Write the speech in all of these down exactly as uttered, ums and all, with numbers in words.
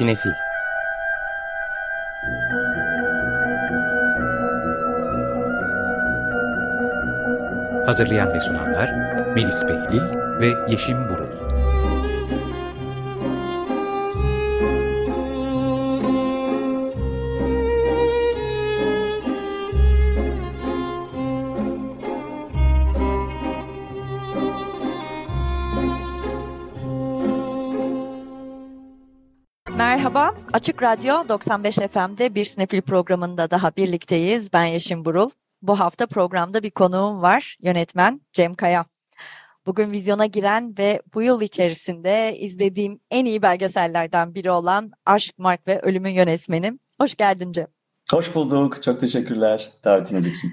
Sinefil. Hazırlayan ve sunanlar Melis Behlil ve Yeşim Burul. Merhaba, Açık Radyo doksan beş F M'de bir Sinefil programında daha birlikteyiz. Ben Yeşim Burul. Bu hafta programda bir konuğum var, yönetmen Cem Kaya. Bugün vizyona giren ve bu yıl içerisinde izlediğim en iyi belgesellerden biri olan Aşk, Mark ve Ölüm'ün yönetmenim. Hoş geldin Cem. Hoş bulduk, çok teşekkürler davetiniz için.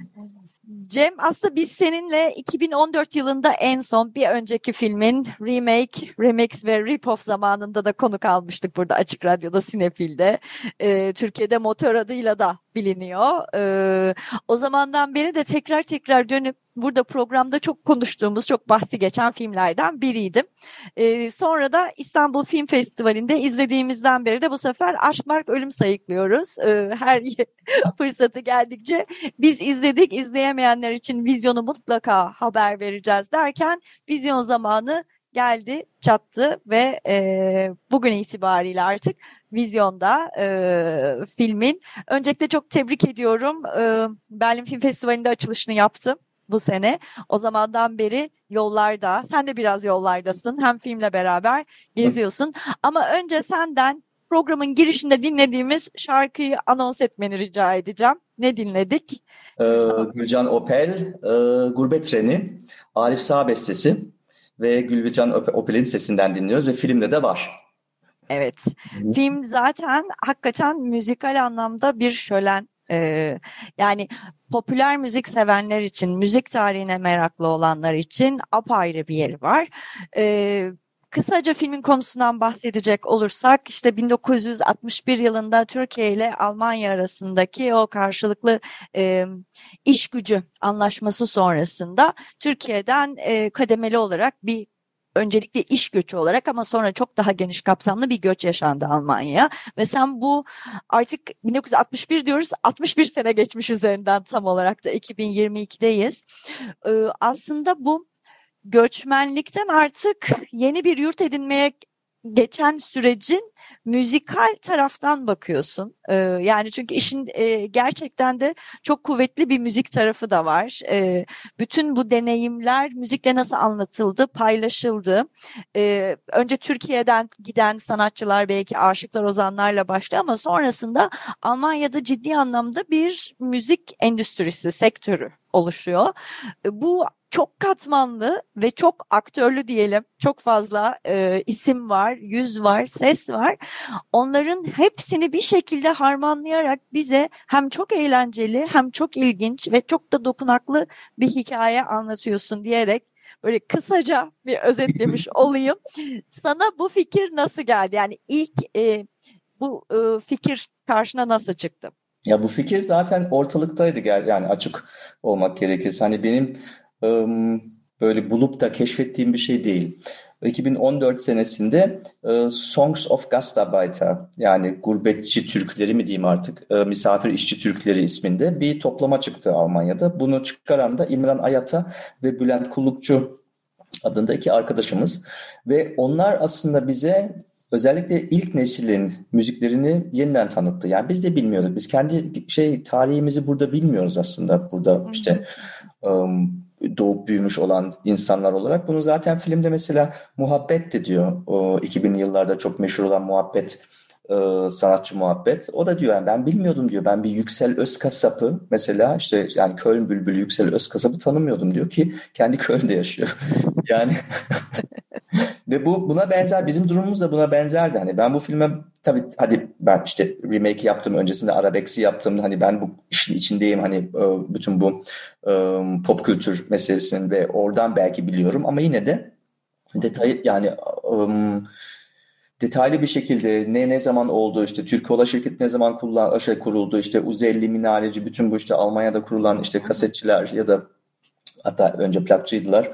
Cem, aslında biz seninle iki bin on dört yılında en son bir önceki filmin remake, remix ve rip-off zamanında da konuk almıştık burada Açık Radyo'da, Sinefil'de. Ee, Türkiye'de Motor adıyla da biliniyor. Ee, o zamandan beri de tekrar tekrar dönüp burada programda çok konuştuğumuz, çok bahsi geçen filmlerden biriydim. Ee, sonra da İstanbul Film Festivali'nde izlediğimizden beri de bu sefer Aşk, Mark, Ölüm sayıklıyoruz. Ee, her fırsatı geldikçe biz izledik, izleyemeyenler için vizyonu mutlaka haber vereceğiz derken vizyon zamanı geldi, çattı ve e, bugün itibariyle artık vizyonda e, filmin. Öncelikle çok tebrik ediyorum. E, Berlin Film Festivali'nde açılışını yaptım bu sene. O zamandan beri yollarda, sen de biraz yollardasın. Hem filmle beraber geziyorsun. Ama önce senden programın girişinde dinlediğimiz şarkıyı anons etmeni rica edeceğim. Ne dinledik? Ee, Gülcan Opel, e, Gurbet Treni, Arif Sağ bestesi ve Gülcan Opel'in sesinden dinliyoruz ve filmde de var. Evet. Hı-hı. Film zaten hakikaten müzikal anlamda bir şölen. Ee, yani popüler müzik sevenler için, müzik tarihine meraklı olanlar için apayrı bir yeri var. Ee, kısaca filmin konusundan bahsedecek olursak, işte bin dokuz yüz altmış bir yılında Türkiye ile Almanya arasındaki o karşılıklı e, iş gücü anlaşması sonrasında Türkiye'den e, kademeli olarak bir öncelikle iş göçü olarak ama sonra çok daha geniş kapsamlı bir göç yaşandı Almanya'ya. Ve sen bu artık bin dokuz yüz altmış bir diyoruz, altmış bir sene geçmiş üzerinden, tam olarak da iki bin yirmi ikideyiz. Ee, aslında bu göçmenlikten artık yeni bir yurt edinmeye geçen sürecin müzikal taraftan bakıyorsun. Ee, yani çünkü işin e, gerçekten de çok kuvvetli bir müzik tarafı da var. Ee, bütün bu deneyimler müzikle nasıl anlatıldı, paylaşıldı. Ee, önce Türkiye'den giden sanatçılar, belki aşıklar, ozanlarla başladı ama sonrasında Almanya'da ciddi anlamda bir müzik endüstrisi, sektörü oluşuyor. Ee, bu çok katmanlı ve çok aktörlü diyelim. Çok fazla e, isim var, yüz var, ses var. Onların hepsini bir şekilde harmanlayarak bize hem çok eğlenceli hem çok ilginç ve çok da dokunaklı bir hikaye anlatıyorsun diyerek böyle kısaca bir özetlemiş olayım. Sana bu fikir nasıl geldi? Yani ilk e, bu e, fikir karşına nasıl çıktı? Ya bu fikir zaten ortalıktaydı. Yani açık olmak gerekirse. Hani benim böyle bulup da keşfettiğim bir şey değil. iki bin on dört senesinde Songs of Gastarbeiter, yani gurbetçi Türkleri mi diyeyim artık, misafir işçi Türkleri isminde bir toplama çıktı Almanya'da. Bunu çıkaran da İmran Ayata ve Bülent Kullukçu adında iki arkadaşımız ve onlar aslında bize özellikle ilk neslin müziklerini yeniden tanıttı. Yani biz de bilmiyorduk. Biz kendi şey tarihimizi burada bilmiyoruz aslında. Burada işte um, doğup büyümüş olan insanlar olarak. Bunu zaten filmde mesela Muhabbet de diyor. O iki binli yıllarda çok meşhur olan Muhabbet, sanatçı Muhabbet. O da diyor yani ben bilmiyordum diyor. Ben bir Yüksel Özkasap'ı mesela işte yani Köln Bülbülü Yüksel Özkasap'ı tanımıyordum diyor ki kendi Köln'de yaşıyor. Yani ve bu buna benzer, bizim durumumuz da buna benzerdi. Hani ben bu filme tabii hadi ben işte remake yaptım, öncesinde Arabex'i yaptım. Hani ben bu işin içindeyim. Hani bütün bu um, pop kültür meselesini ve oradan belki biliyorum ama yine de detay yani um, detaylı bir şekilde ne ne zaman oldu, işte Türküola şirketi ne zaman kullan, şey kuruldu, işte Uzelli, Minareci, bütün bu işte Almanya'da kurulan işte kasetçiler ya da Hatta önce plakçıydılar.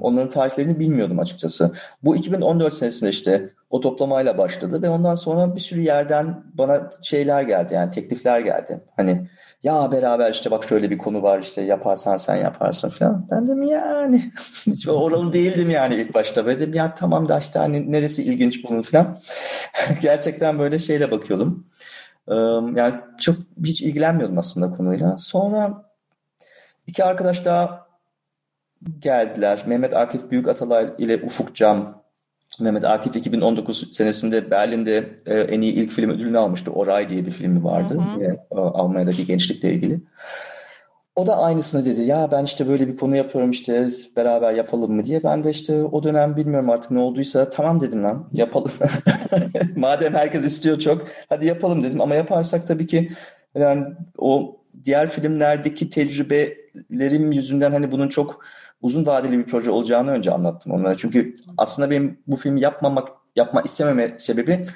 Onların tarihlerini bilmiyordum açıkçası. Bu iki bin on dört senesinde işte o toplamayla başladı ve ondan sonra bir sürü yerden bana şeyler geldi, yani teklifler geldi. Hani ya beraber işte bak şöyle bir konu var, işte yaparsan sen yaparsın falan. Ben dedim yani hiç oralı değildim yani ilk başta. Ben dedim ya tamam da işte hani neresi ilginç bunun falan. Gerçekten böyle şeyle bakıyordum. Yani çok hiç ilgilenmiyordum aslında konuyla. Sonra iki arkadaş daha geldiler. Mehmet Akif Büyükatalay ile Ufuk Cam. Mehmet Akif iki bin on dokuz senesinde Berlin'de en iyi ilk film ödülünü almıştı. Oray diye bir filmi vardı. Hı hı. Almanya'daki gençlikle ilgili. O da aynısını dedi. Ya ben işte böyle bir konu yapıyorum, işte beraber yapalım mı diye. Ben de işte o dönem bilmiyorum artık ne olduysa tamam dedim lan yapalım. Madem herkes istiyor çok, hadi yapalım dedim. Ama yaparsak tabii ki yani o diğer filmlerdeki tecrübelerim yüzünden hani bunun çok uzun vadeli bir proje olacağını önce anlattım onlara. Çünkü aslında benim bu filmi yapmamak, yapma istememe sebebi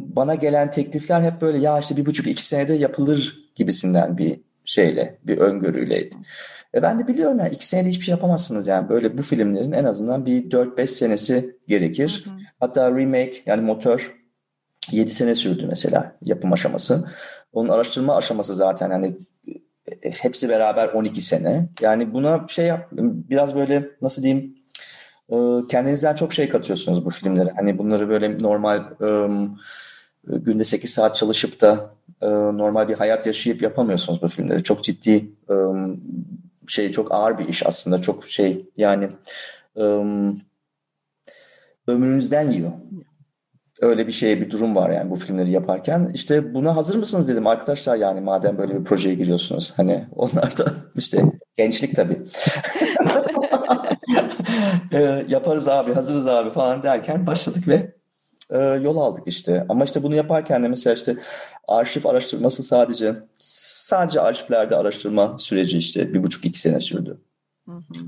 bana gelen teklifler hep böyle ya işte bir buçuk iki senede yapılır gibisinden bir şeyle, bir öngörüyleydi. E ben de biliyorum yani iki senede hiçbir şey yapamazsınız yani. Böyle bu filmlerin en azından bir dört beş senesi gerekir. Hı hı. Hatta remake yani motor yedi sene sürdü mesela yapım aşaması. Onun araştırma aşaması zaten hani hepsi beraber on iki sene. Yani buna şey yap, biraz böyle nasıl diyeyim, kendinizden çok şey katıyorsunuz bu filmlere. Hani bunları böyle normal günde sekiz saat çalışıp da normal bir hayat yaşayıp yapamıyorsunuz bu filmleri. Çok ciddi şey, çok ağır bir iş aslında. Çok şey yani ömrünüzden yiyor. Öyle bir şey, bir durum var yani bu filmleri yaparken. İşte buna hazır mısınız dedim arkadaşlar, yani madem böyle bir projeye giriyorsunuz. Hani onlar da işte gençlik tabii. e, yaparız abi, hazırız abi falan derken başladık ve e, yol aldık işte. Ama işte bunu yaparken de mesela işte arşiv araştırması sadece sadece arşivlerde araştırma süreci işte bir buçuk iki sene sürdü.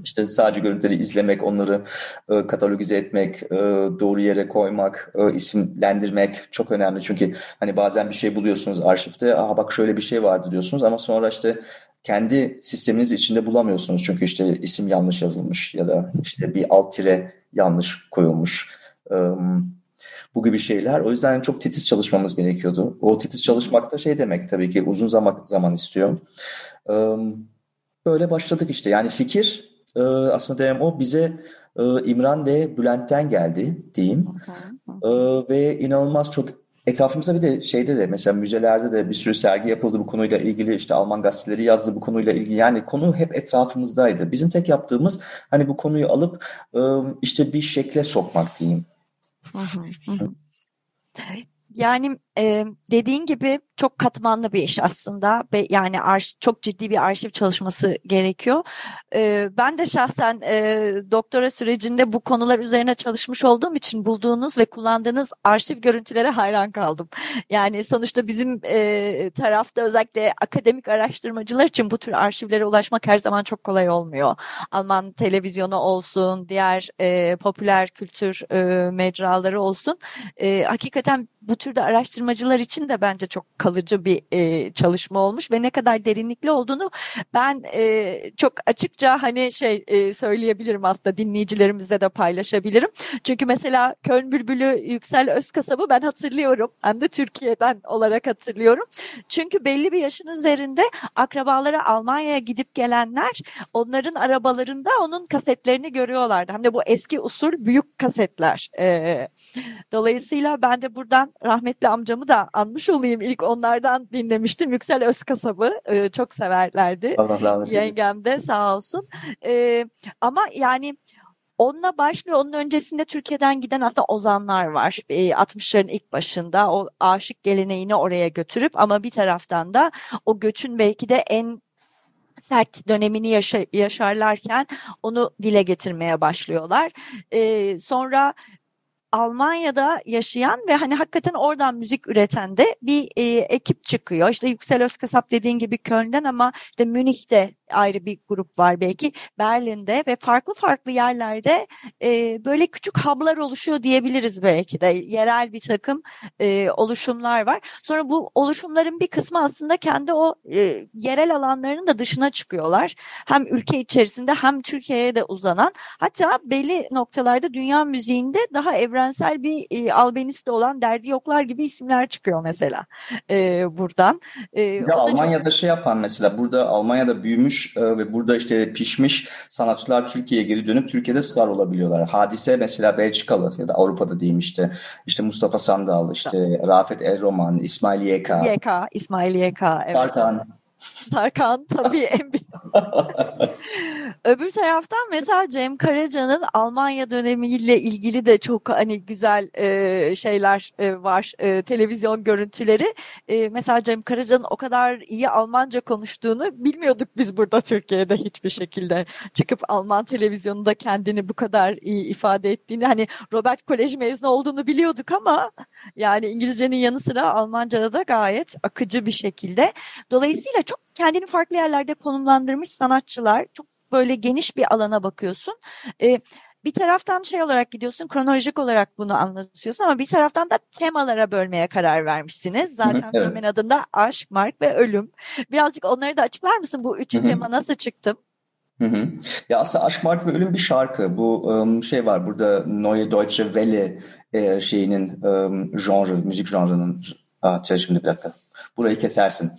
İşte sadece görüntüleri izlemek, onları e, katalogize etmek, e, doğru yere koymak, e, isimlendirmek çok önemli. Çünkü hani bazen bir şey buluyorsunuz arşivde, aha bak şöyle bir şey vardı diyorsunuz ama sonra işte kendi sisteminiz içinde bulamıyorsunuz. Çünkü işte isim yanlış yazılmış ya da işte bir alt tire yanlış koyulmuş. E, bu gibi şeyler. O yüzden çok titiz çalışmamız gerekiyordu. O titiz çalışmak da şey demek tabii ki uzun zaman, zaman istiyor. Evet. Böyle başladık işte. Yani fikir e, aslında derim o bize e, İmran ve Bülent'ten geldi diyeyim. Okay. E, ve inanılmaz çok etrafımızda bir de şeyde de mesela müzelerde de bir sürü sergi yapıldı bu konuyla ilgili. İşte Alman gazeteleri yazdı bu konuyla ilgili. Yani konu hep etrafımızdaydı. Bizim tek yaptığımız hani bu konuyu alıp e, işte bir şekle sokmak diyeyim. Evet. Yani e, dediğin gibi çok katmanlı bir iş aslında ve yani arş, çok ciddi bir arşiv çalışması gerekiyor. E, ben de şahsen e, doktora sürecinde bu konular üzerine çalışmış olduğum için bulduğunuz ve kullandığınız arşiv görüntülere hayran kaldım. Yani sonuçta bizim e, tarafta özellikle akademik araştırmacılar için bu tür arşivlere ulaşmak her zaman çok kolay olmuyor. Alman televizyonu olsun, diğer e, popüler kültür e, mecraları olsun. E, hakikaten bu türde araştırmacılar için de bence çok kalıcı bir e, çalışma olmuş ve ne kadar derinlikli olduğunu ben e, çok açıkça hani şey e, söyleyebilirim, aslında dinleyicilerimize de paylaşabilirim. Çünkü mesela Köln Bülbülü Yüksel Özkasap'ı ben hatırlıyorum. Hem de Türkiye'den olarak hatırlıyorum. Çünkü belli bir yaşın üzerinde akrabaları Almanya'ya gidip gelenler onların arabalarında onun kasetlerini görüyorlardı. Hem de bu eski usul büyük kasetler. E, dolayısıyla ben de buradan rahmetli amcamı da anmış olayım. İlk onlardan dinlemiştim. Yüksel Özkasap'ı e, çok severlerdi. Yengem de sağ olsun. E, ama yani onunla başlıyor. Onun öncesinde Türkiye'den giden hatta ozanlar var. E, altmışların ilk başında o aşık geleneğini oraya götürüp ama bir taraftan da o göçün belki de en sert dönemini yaşa- yaşarlarken onu dile getirmeye başlıyorlar. E, sonra Almanya'da yaşayan ve hani hakikaten oradan müzik üreten de bir e, ekip çıkıyor. İşte Yüksel Özkasap dediğin gibi Köln'den, ama işte Münih'te ayrı bir grup var belki. Berlin'de ve farklı farklı yerlerde e, böyle küçük hub'lar oluşuyor diyebiliriz belki de. Yerel bir takım e, oluşumlar var. Sonra bu oluşumların bir kısmı aslında kendi o e, yerel alanlarının da dışına çıkıyorlar. Hem ülke içerisinde hem Türkiye'ye de uzanan. Hatta belli noktalarda dünya müziğinde daha evrensel bir e, albenist olan Derdi Yoklar gibi isimler çıkıyor mesela e, buradan. E, ya Almanya'da çok... şey yapan mesela burada Almanya'da büyümüş ve burada işte pişmiş sanatçılar Türkiye'ye geri dönüp Türkiye'de star olabiliyorlar. Hadise mesela Belçikalı ya da Avrupa'da diyeyim işte. İşte Mustafa Sandal, işte tamam. Rafet Erroman, İsmail Y K. Y K, İsmail Y K. Evet. Tarkan. Tarkan tabii en büyük. Öbür taraftan mesela Cem Karaca'nın Almanya dönemiyle ilgili de çok hani güzel e, şeyler e, var, e, televizyon görüntüleri. E, mesela Cem Karaca'nın o kadar iyi Almanca konuştuğunu bilmiyorduk biz burada Türkiye'de hiçbir şekilde. Çıkıp Alman televizyonunda kendini bu kadar iyi ifade ettiğini, hani Robert Kolej mezunu olduğunu biliyorduk ama yani İngilizcenin yanı sıra Almanca'da da gayet akıcı bir şekilde. Dolayısıyla çok kendini farklı yerlerde konumlandırmış sanatçılar, çok böyle geniş bir alana bakıyorsun. Ee, bir taraftan şey olarak gidiyorsun, kronolojik olarak bunu anlatıyorsun ama bir taraftan da temalara bölmeye karar vermişsiniz. Zaten evet. Filmin adında Aşk, Mark ve Ölüm. Birazcık onları da açıklar mısın? Bu üç Hı-hı. tema nasıl çıktı? Hı hı. Ya aslında Aşk, Mark ve Ölüm bir şarkı. Bu um, şey var burada Neue Deutsche Welle e, şeyinin um, genre, müzik genre'nin. Aa, şimdi bir dakika. Burayı kesersin.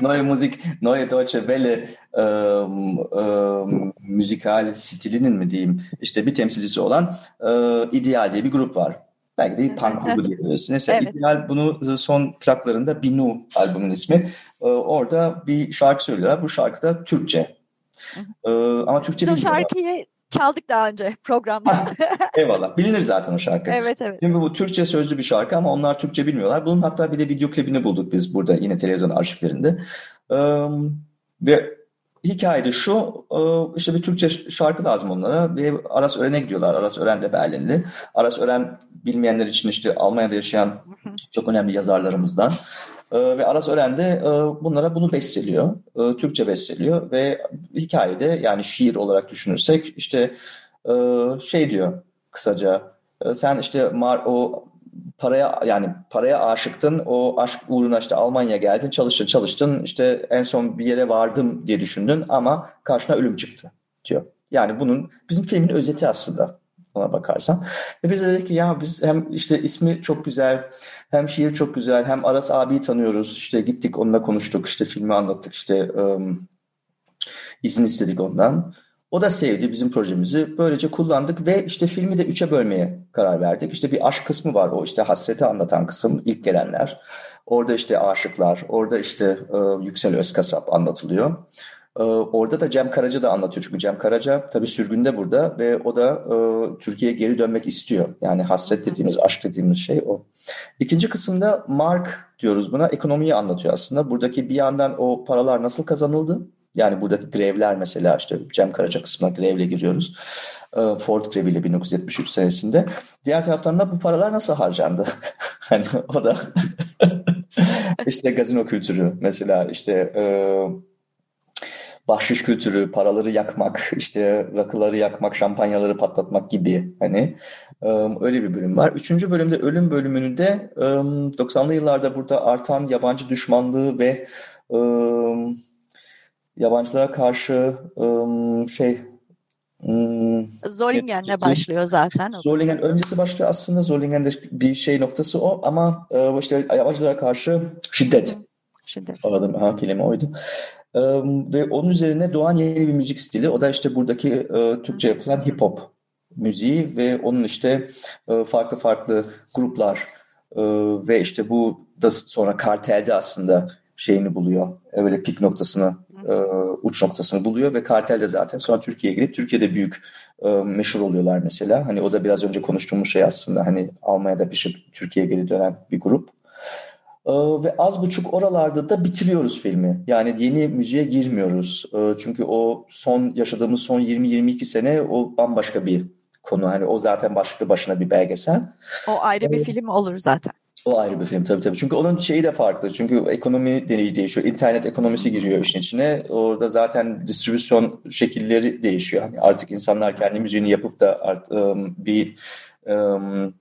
Neue Musik, Neue Deutsche Welle um, um, müzikal stilinin mi diyeyim? İşte bir temsilcisi olan uh, İdeal diye bir grup var. Belki de bir punk grubu diyebiliriz. Neyse evet. İdeal bunu son plaklarında Binu albümün ismi. Uh, orada bir şarkı söylüyorlar. Bu şarkı da Türkçe. uh, ama Türkçe değil. Bu şarkıyı çaldık daha önce programda. Eyvallah. Bilinir zaten o şarkı. Evet evet. Şimdi bu Türkçe sözlü bir şarkı ama onlar Türkçe bilmiyorlar. Bunun hatta bir de video klibini bulduk biz burada yine televizyon arşivlerinde. Ee, ve hikayede şu işte bir Türkçe şarkı lazım onlara. Ve Aras Ören'e gidiyorlar. Aras Ören de Berlinli. Aras Ören bilmeyenler için işte Almanya'da yaşayan çok önemli yazarlarımızdan. Ve Aras Ören de bunlara bunu besteliyor, Türkçe besteliyor ve hikayede yani şiir olarak düşünürsek işte şey diyor kısaca, sen işte o paraya yani paraya aşıktın, o aşk uğruna işte Almanya'ya geldin, çalıştın çalıştın işte en son bir yere vardım diye düşündün ama karşına ölüm çıktı diyor. Yani bunun bizim filmin özeti aslında. Ona bakarsan. Ve biz de dedik ki ya biz hem işte ismi çok güzel, hem şiir çok güzel, hem Aras abiyi tanıyoruz. İşte gittik onunla konuştuk, işte filmi anlattık, işte um, izin istedik ondan. O da sevdi bizim projemizi. Böylece kullandık ve işte filmi de üçe bölmeye karar verdik. İşte bir aşk kısmı var, o işte hasreti anlatan kısım, ilk gelenler. Orada işte aşıklar, orada işte uh, Yüksel Özkasap anlatılıyor. Orada da Cem Karaca da anlatıyor. Çünkü Cem Karaca tabii sürgünde burada ve o da e, Türkiye'ye geri dönmek istiyor. Yani hasret dediğimiz, aşk dediğimiz şey o. İkinci kısımda Mark diyoruz buna. Ekonomiyi anlatıyor aslında. Buradaki bir yandan o paralar nasıl kazanıldı? Yani buradaki grevler mesela işte Cem Karaca kısmına grevle giriyoruz. E, Ford greviyle bin dokuz yüz yetmiş üç senesinde. Diğer taraftan da bu paralar nasıl harcandı? Hani o da işte gazino kültürü mesela işte... E, bahşiş kültürü, paraları yakmak, işte rakıları yakmak, şampanyaları patlatmak gibi hani öyle bir bölüm var. Üçüncü bölümde ölüm bölümünü de doksanlı yıllarda burada artan yabancı düşmanlığı ve yabancılara karşı şey... Hmm. Zollingen'le başlıyor zaten. Zollingen öncesi başlıyor aslında. Zollingen'de bir şey noktası o ama işte yabancılara karşı şiddet. Şiddet. Aradım, ha, kelime oydu. Um, ve onun üzerine doğan yeni bir müzik stili. O da işte buradaki uh, Türkçe yapılan hip hop müziği ve onun işte uh, farklı farklı gruplar uh, ve işte bu da sonra kartelde aslında şeyini buluyor. Böyle pik noktasını, uh, uç noktasını buluyor ve kartelde zaten sonra Türkiye'ye girip Türkiye'de büyük uh, meşhur oluyorlar mesela. Hani o da biraz önce konuştuğumuz şey aslında. Hani Almanya'da pişip Türkiye'ye geri dönen bir grup. Ve az buçuk oralarda da bitiriyoruz filmi. Yani yeni müziğe girmiyoruz. Çünkü o son yaşadığımız son yirmi yirmi iki sene o bambaşka bir konu. Hani o zaten başlı başına bir belgesel. O ayrı bir ee, film olur zaten. O ayrı bir film tabii tabii. Çünkü onun şeyi de farklı. Çünkü ekonomi değişiyor. İnternet ekonomisi giriyor işin içine. Orada zaten distribüsyon şekilleri değişiyor. Yani artık insanlar kendi müziğini yapıp da art, um, bir um,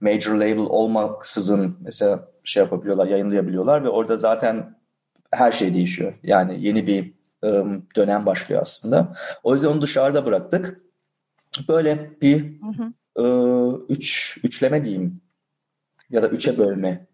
major label olmaksızın mesela şey yapabiliyorlar, yayınlayabiliyorlar ve orada zaten her şey değişiyor. Yani yeni bir um, dönem başlıyor aslında. O yüzden onu dışarıda bıraktık. Böyle bir hı hı. Iı, üç üçleme diyeyim. Ya da üçe bölme.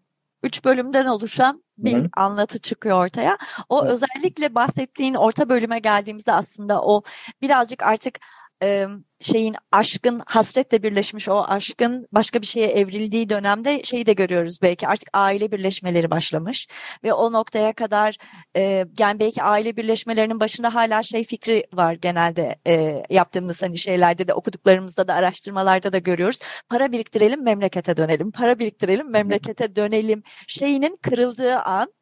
Üç bölümden oluşan bir Hı-hı. anlatı çıkıyor ortaya. O evet. Özellikle bahsettiğin orta bölüme geldiğimizde aslında o birazcık artık e, şeyin aşkın hasretle birleşmiş o aşkın başka bir şeye evrildiği dönemde şeyi de görüyoruz belki artık aile birleşmeleri başlamış ve o noktaya kadar e, yani belki aile birleşmelerinin başında hala şey fikri var genelde e, yaptığımız hani şeylerde de okuduklarımızda da araştırmalarda da görüyoruz. Para biriktirelim memlekete dönelim. Para biriktirelim memlekete dönelim şeyinin kırıldığı an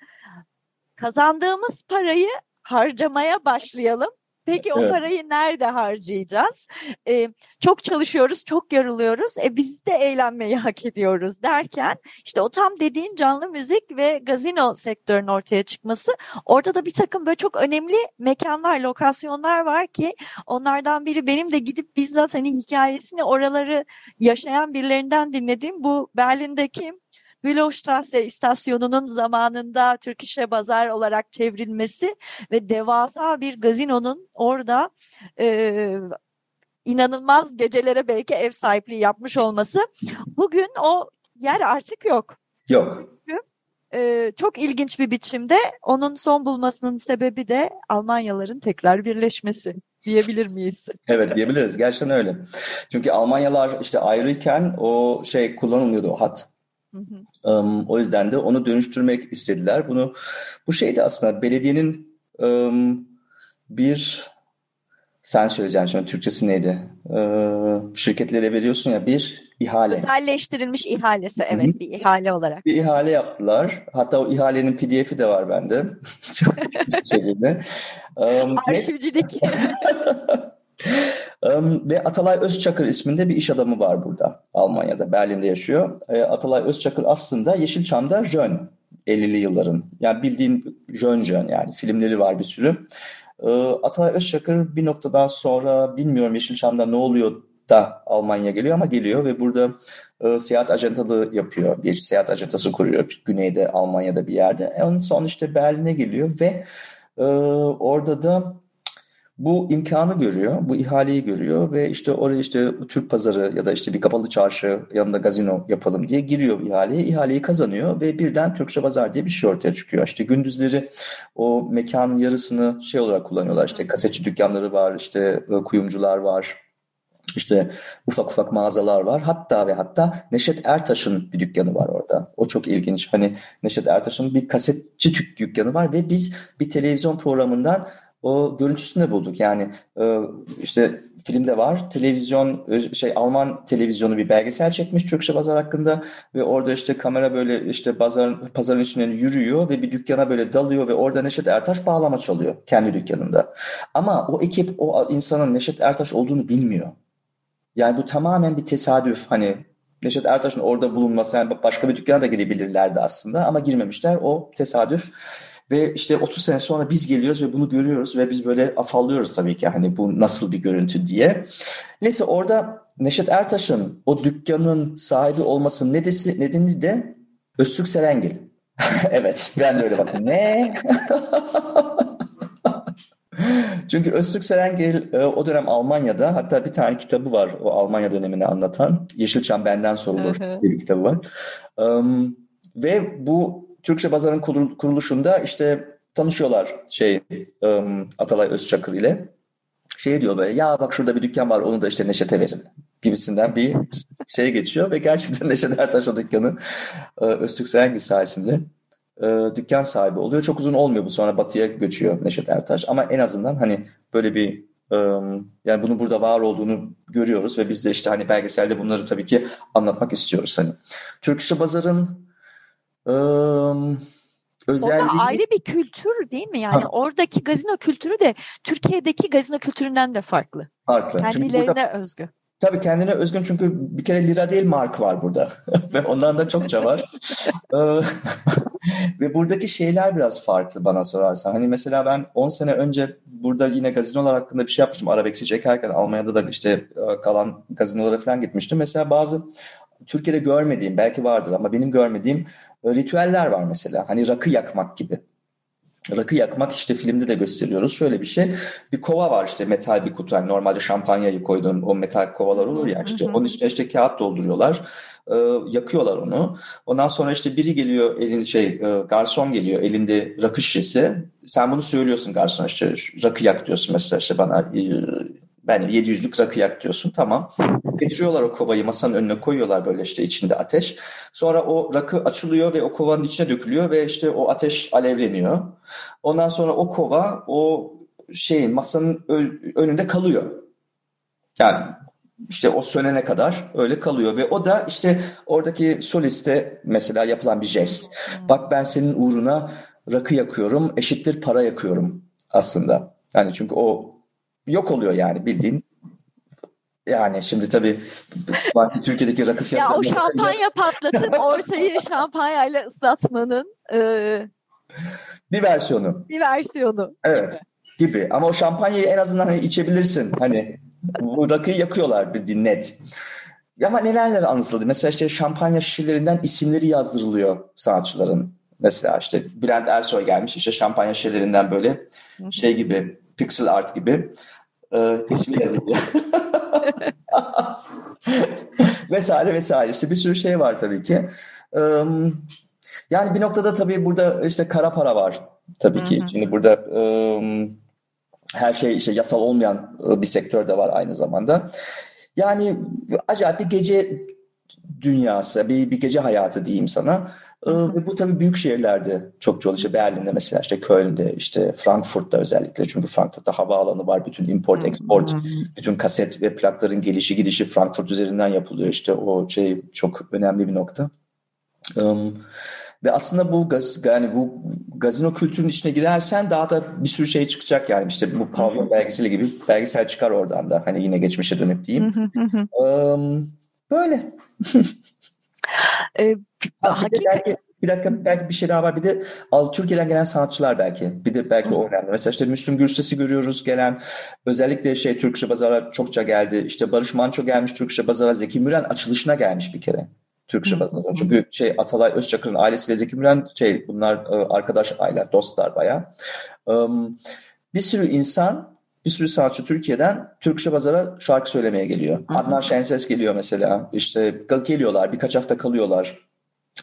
kazandığımız parayı harcamaya başlayalım. Peki o evet. parayı nerede harcayacağız? Ee, çok çalışıyoruz, çok yoruluyoruz. E, biz de eğlenmeyi hak ediyoruz derken işte o tam dediğin canlı müzik ve gazino sektörünün ortaya çıkması. Orada da bir takım böyle çok önemli mekanlar, lokasyonlar var ki onlardan biri benim de gidip bizzat hani hikayesini oraları yaşayan birilerinden dinlediğim bu Berlin'deki Wilhelmstrasse istasyonunun zamanında Türkçe Bazar olarak çevrilmesi ve devasa bir gazinonun orada e, inanılmaz gecelere belki ev sahipliği yapmış olması. Bugün o yer artık yok. Yok. Çünkü e, çok ilginç bir biçimde onun son bulmasının sebebi de Almanyaların tekrar birleşmesi. Diyebilir miyiz? Evet diyebiliriz. Gerçekten öyle. Çünkü Almanyalar işte ayrıyken o şey kullanılıyordu o hat. Hı hı. Um, o yüzden de onu dönüştürmek istediler. Bunu bu şeydi aslında belediyenin um, bir sen söyleyeceksin şimdi Türkçesi neydi? Ee, şirketlere veriyorsun ya bir ihale. Özelleştirilmiş ihalesi evet hı hı. bir ihale olarak. Bir ihale yaptılar. Hatta o ihalenin P D F'i de var bende. Çok şekilde. Um, Arşivcilik. Um, ve Atalay Özçakır isminde bir iş adamı var burada Almanya'da, Berlin'de yaşıyor. E, Atalay Özçakır aslında Yeşilçam'da jön ellili yılların. Yani bildiğin jön jön yani filmleri var bir sürü. E, Atalay Özçakır bir noktadan sonra bilmiyorum Yeşilçam'da ne oluyor da Almanya'ya geliyor ama geliyor ve burada e, seyahat ajantalığı yapıyor. Bir seyahat ajantası kuruyor güneyde Almanya'da bir yerde. E, onun sonra işte Berlin'e geliyor ve e, orada da bu imkanı görüyor, bu ihaleyi görüyor ve işte oraya işte Türk pazarı ya da işte bir kapalı çarşı yanında gazino yapalım diye giriyor ihaleye. İhaleyi kazanıyor ve birden Türkçe Bazar diye bir şey ortaya çıkıyor. İşte gündüzleri o mekanın yarısını şey olarak kullanıyorlar. İşte kasetçi dükkanları var, işte kuyumcular var, işte ufak ufak mağazalar var. Hatta ve hatta Neşet Ertaş'ın bir dükkanı var orada. O çok ilginç. Hani Neşet Ertaş'ın bir kasetçi dükkanı var ve biz bir televizyon programından o görüntüsünü de bulduk. Yani işte filmde var. Televizyon şey Alman televizyonu bir belgesel çekmiş Türkçe Bazar hakkında ve orada işte kamera böyle işte bazar pazarın içinden yürüyor ve bir dükkana böyle dalıyor ve orada Neşet Ertaş bağlama çalıyor kendi dükkanında. Ama o ekip o insanın Neşet Ertaş olduğunu bilmiyor. Yani bu tamamen bir tesadüf hani Neşet Ertaş'ın orada bulunması yani başka bir dükkana da girebilirlerdi aslında ama girmemişler. O tesadüf. Ve işte otuz sene sonra biz geliyoruz ve bunu görüyoruz ve biz böyle afallıyoruz tabii ki hani bu nasıl bir görüntü diye. Neyse orada Neşet Ertaş'ın o dükkanın sahibi olmasının nedeni de Öztürk Serengil. Evet ben de öyle bakıyorum. Ne? Çünkü Öztürk Serengil o dönem Almanya'da hatta bir tane kitabı var o Almanya dönemini anlatan. Yeşilçam Benden Sorulur diye bir kitabı var. Um, ve bu Türkçe Bazar'ın kuruluşunda işte tanışıyorlar şey Atalay Özçakır ile. Şey diyor böyle ya bak şurada bir dükkan var onu da işte Neşet'e verin gibisinden bir şey geçiyor. Ve gerçekten Neşet Ertaş o dükkanı Öztürk Serengil sayesinde dükkan sahibi oluyor. Çok uzun olmuyor bu sonra batıya göçüyor Neşet Ertaş. Ama en azından hani böyle bir yani bunun burada var olduğunu görüyoruz. Ve biz de işte hani belgeselde bunları tabii ki anlatmak istiyoruz. Hani Türkçe Bazar'ın Um, özelliği... O da ayrı bir kültür değil mi? Yani ha. Oradaki gazino kültürü de Türkiye'deki gazino kültüründen de farklı. Farklı. Kendilerine burada, özgü. Tabii kendine özgün, çünkü bir kere lira değil mark var burada ve ondan da çokça var. Ve buradaki şeyler biraz farklı bana sorarsan. Hani mesela ben on sene önce burada yine gazinolar hakkında bir şey yapmıştım. Arabeksi çekerken Almanya'da da işte kalan gazinolara falan gitmiştim. Mesela bazı Türkiye'de görmediğim, belki vardır ama benim görmediğim ritüeller var mesela. Hani rakı yakmak gibi. Rakı yakmak işte filmde de gösteriyoruz. Şöyle bir şey. Bir kova var işte, metal bir kutu. Yani normalde şampanyayı koyduğun o metal kovalar olur ya işte. Hı hı. Onun içine işte kağıt dolduruyorlar. E, yakıyorlar onu. Ondan sonra işte biri geliyor, elinde şey e, garson geliyor elinde rakı şişesi. Sen bunu söylüyorsun garsona, işte rakı yak diyorsun mesela, işte bana e, ben yedi yüzlük rakı yak diyorsun, tamam. Getiriyorlar o kovayı, masanın önüne koyuyorlar, böyle işte içinde ateş. Sonra o rakı açılıyor ve o kovanın içine dökülüyor ve işte o ateş alevleniyor. Ondan sonra o kova o şeyin, masanın önünde kalıyor. Yani işte o sönene kadar öyle kalıyor ve o da işte oradaki soliste mesela yapılan bir jest. Bak, ben senin uğruna rakı yakıyorum, eşittir para yakıyorum aslında. Yani çünkü o yok oluyor yani, bildiğin. Yani şimdi tabii Türkiye'deki rakı fiyatları... Ya o şampanya patlatıp ortayı şampanyayla ıslatmanın... E, bir versiyonu. Bir versiyonu. Evet gibi. gibi. Ama o şampanyayı en azından hani içebilirsin. Hani bu rakıyı yakıyorlar bildiğin net. Ama neler neler anlatıldı. Mesela işte şampanya şişelerinden isimleri yazdırılıyor sanatçıların. Mesela işte Bülent Ersoy gelmiş, işte şampanya şişelerinden böyle şey gibi... Pixel art gibi e, ismi yazılıyor. vesaire vesaire. İşte bir sürü şey var tabii ki. E, yani bir noktada tabii burada işte kara para var tabii ki. Şimdi burada e, her şey işte yasal olmayan bir sektör de var aynı zamanda. Yani acayip bir gece dünyası, bir, bir gece hayatı diyeyim sana. Ee, bu tabii büyük şehirlerde çok çok işte Berlin'de mesela, işte Köln'de, işte Frankfurt'ta özellikle, çünkü Frankfurt'ta havaalanı var, bütün import export, bütün kaset ve plakların gelişi gidişi Frankfurt üzerinden yapılıyor, işte o şey çok önemli bir nokta. Ee, ve aslında bu gaz, yani bu gazino kültürünün içine girersen daha da bir sürü şey çıkacak yani, işte bu pavyon belgeseli gibi belgesel çıkar oradan da, hani yine geçmişe dönüp diyeyim. Ee, böyle. Ee, belki, belki, bir dakika belki bir şey daha var, bir de al, Türkiye'den gelen sanatçılar belki bir de belki o önemli. Mesela işte Müslüm Gürses'i görüyoruz gelen, özellikle şey Türkçe Bazar'a çokça geldi, işte Barış Manço gelmiş Türkçe Bazar'a, Zeki Müren açılışına gelmiş bir kere Türkçe Bazar'a, çünkü şey Atalay Özçakır'ın ailesiyle Zeki Müren şey, bunlar arkadaş aileler, dostlar bayağı. um, bir sürü insan, bir sürü sanatçı Türkiye'den Türkçe Bazar'a şarkı söylemeye geliyor. Hı hı. Adnan Şenses geliyor mesela. İşte geliyorlar, birkaç hafta kalıyorlar.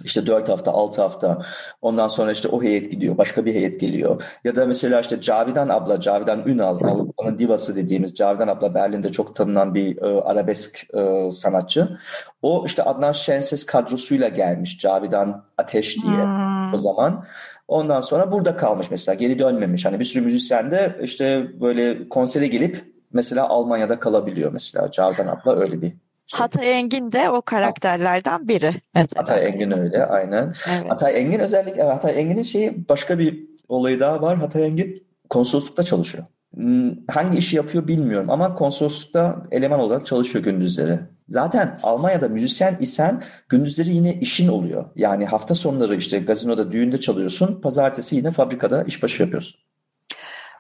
İşte dört hafta, altı hafta. Ondan sonra işte o heyet gidiyor, başka bir heyet geliyor. Ya da mesela işte Cavidan abla, Cavidan Ünal, Avrupa'nın divası dediğimiz Cavidan abla, Berlin'de çok tanınan bir e, arabesk e, sanatçı. O işte Adnan Şenses kadrosuyla gelmiş, Cavidan Ateş diye hmm. o zaman. Ondan sonra burada kalmış mesela, geri dönmemiş. Hani bir sürü müzisyen de işte böyle konsere gelip mesela Almanya'da kalabiliyor mesela. Cavidan abla öyle bir. Şey. Hatay Engin de o karakterlerden biri. Mesela. Hatay Engin öyle, aynen. Evet. Hatay Engin özellikle, Hatay Engin'in şeyi, başka bir olayı daha var. Hatay Engin konsoloslukta çalışıyor. Hangi işi yapıyor bilmiyorum ama konsoloslukta eleman olarak çalışıyor gündüzleri. Zaten Almanya'da müzisyen isen gündüzleri yine işin oluyor. Yani hafta sonları işte gazinoda, düğünde çalıyorsun. Pazartesi yine fabrikada işbaşı yapıyorsun.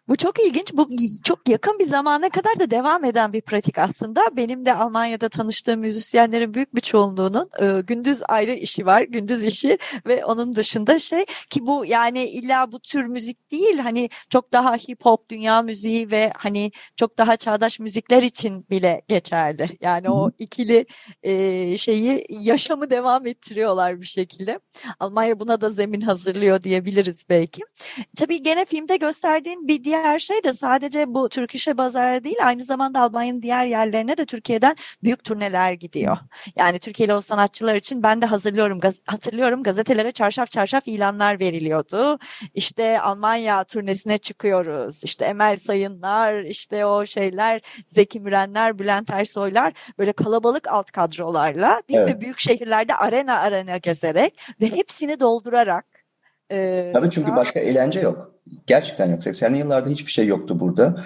Bu çok ilginç. Bu çok yakın bir zamana kadar da devam eden bir pratik aslında. Benim de Almanya'da tanıştığım müzisyenlerin büyük bir çoğunluğunun e, gündüz ayrı işi var. Gündüz işi ve onun dışında şey ki bu yani illa bu tür müzik değil. Hani çok daha hip hop, dünya müziği ve hani çok daha çağdaş müzikler için bile geçerli. Yani o ikili e, şeyi, yaşamı devam ettiriyorlar bir şekilde. Almanya buna da zemin hazırlıyor diyebiliriz belki. Tabii gene filmde gösterdiğin bir diğer şey de sadece bu Türkçe Bazar'a değil, aynı zamanda Almanya'nın diğer yerlerine de Türkiye'den büyük turneler gidiyor. Yani Türkiye'li o sanatçılar için ben de hazırlıyorum, gaz- hatırlıyorum gazetelere çarşaf çarşaf ilanlar veriliyordu. İşte Almanya turnesine çıkıyoruz. İşte Emel Sayınlar, işte o şeyler, Zeki Mürenler, Bülent Ersoylar, böyle kalabalık alt kadrolarla değil evet. mi? Büyük şehirlerde arena arena gezerek ve hepsini doldurarak. Ee, Tabii çünkü başka eğlence yok. Gerçekten yok. seksenli yıllarda hiçbir şey yoktu burada.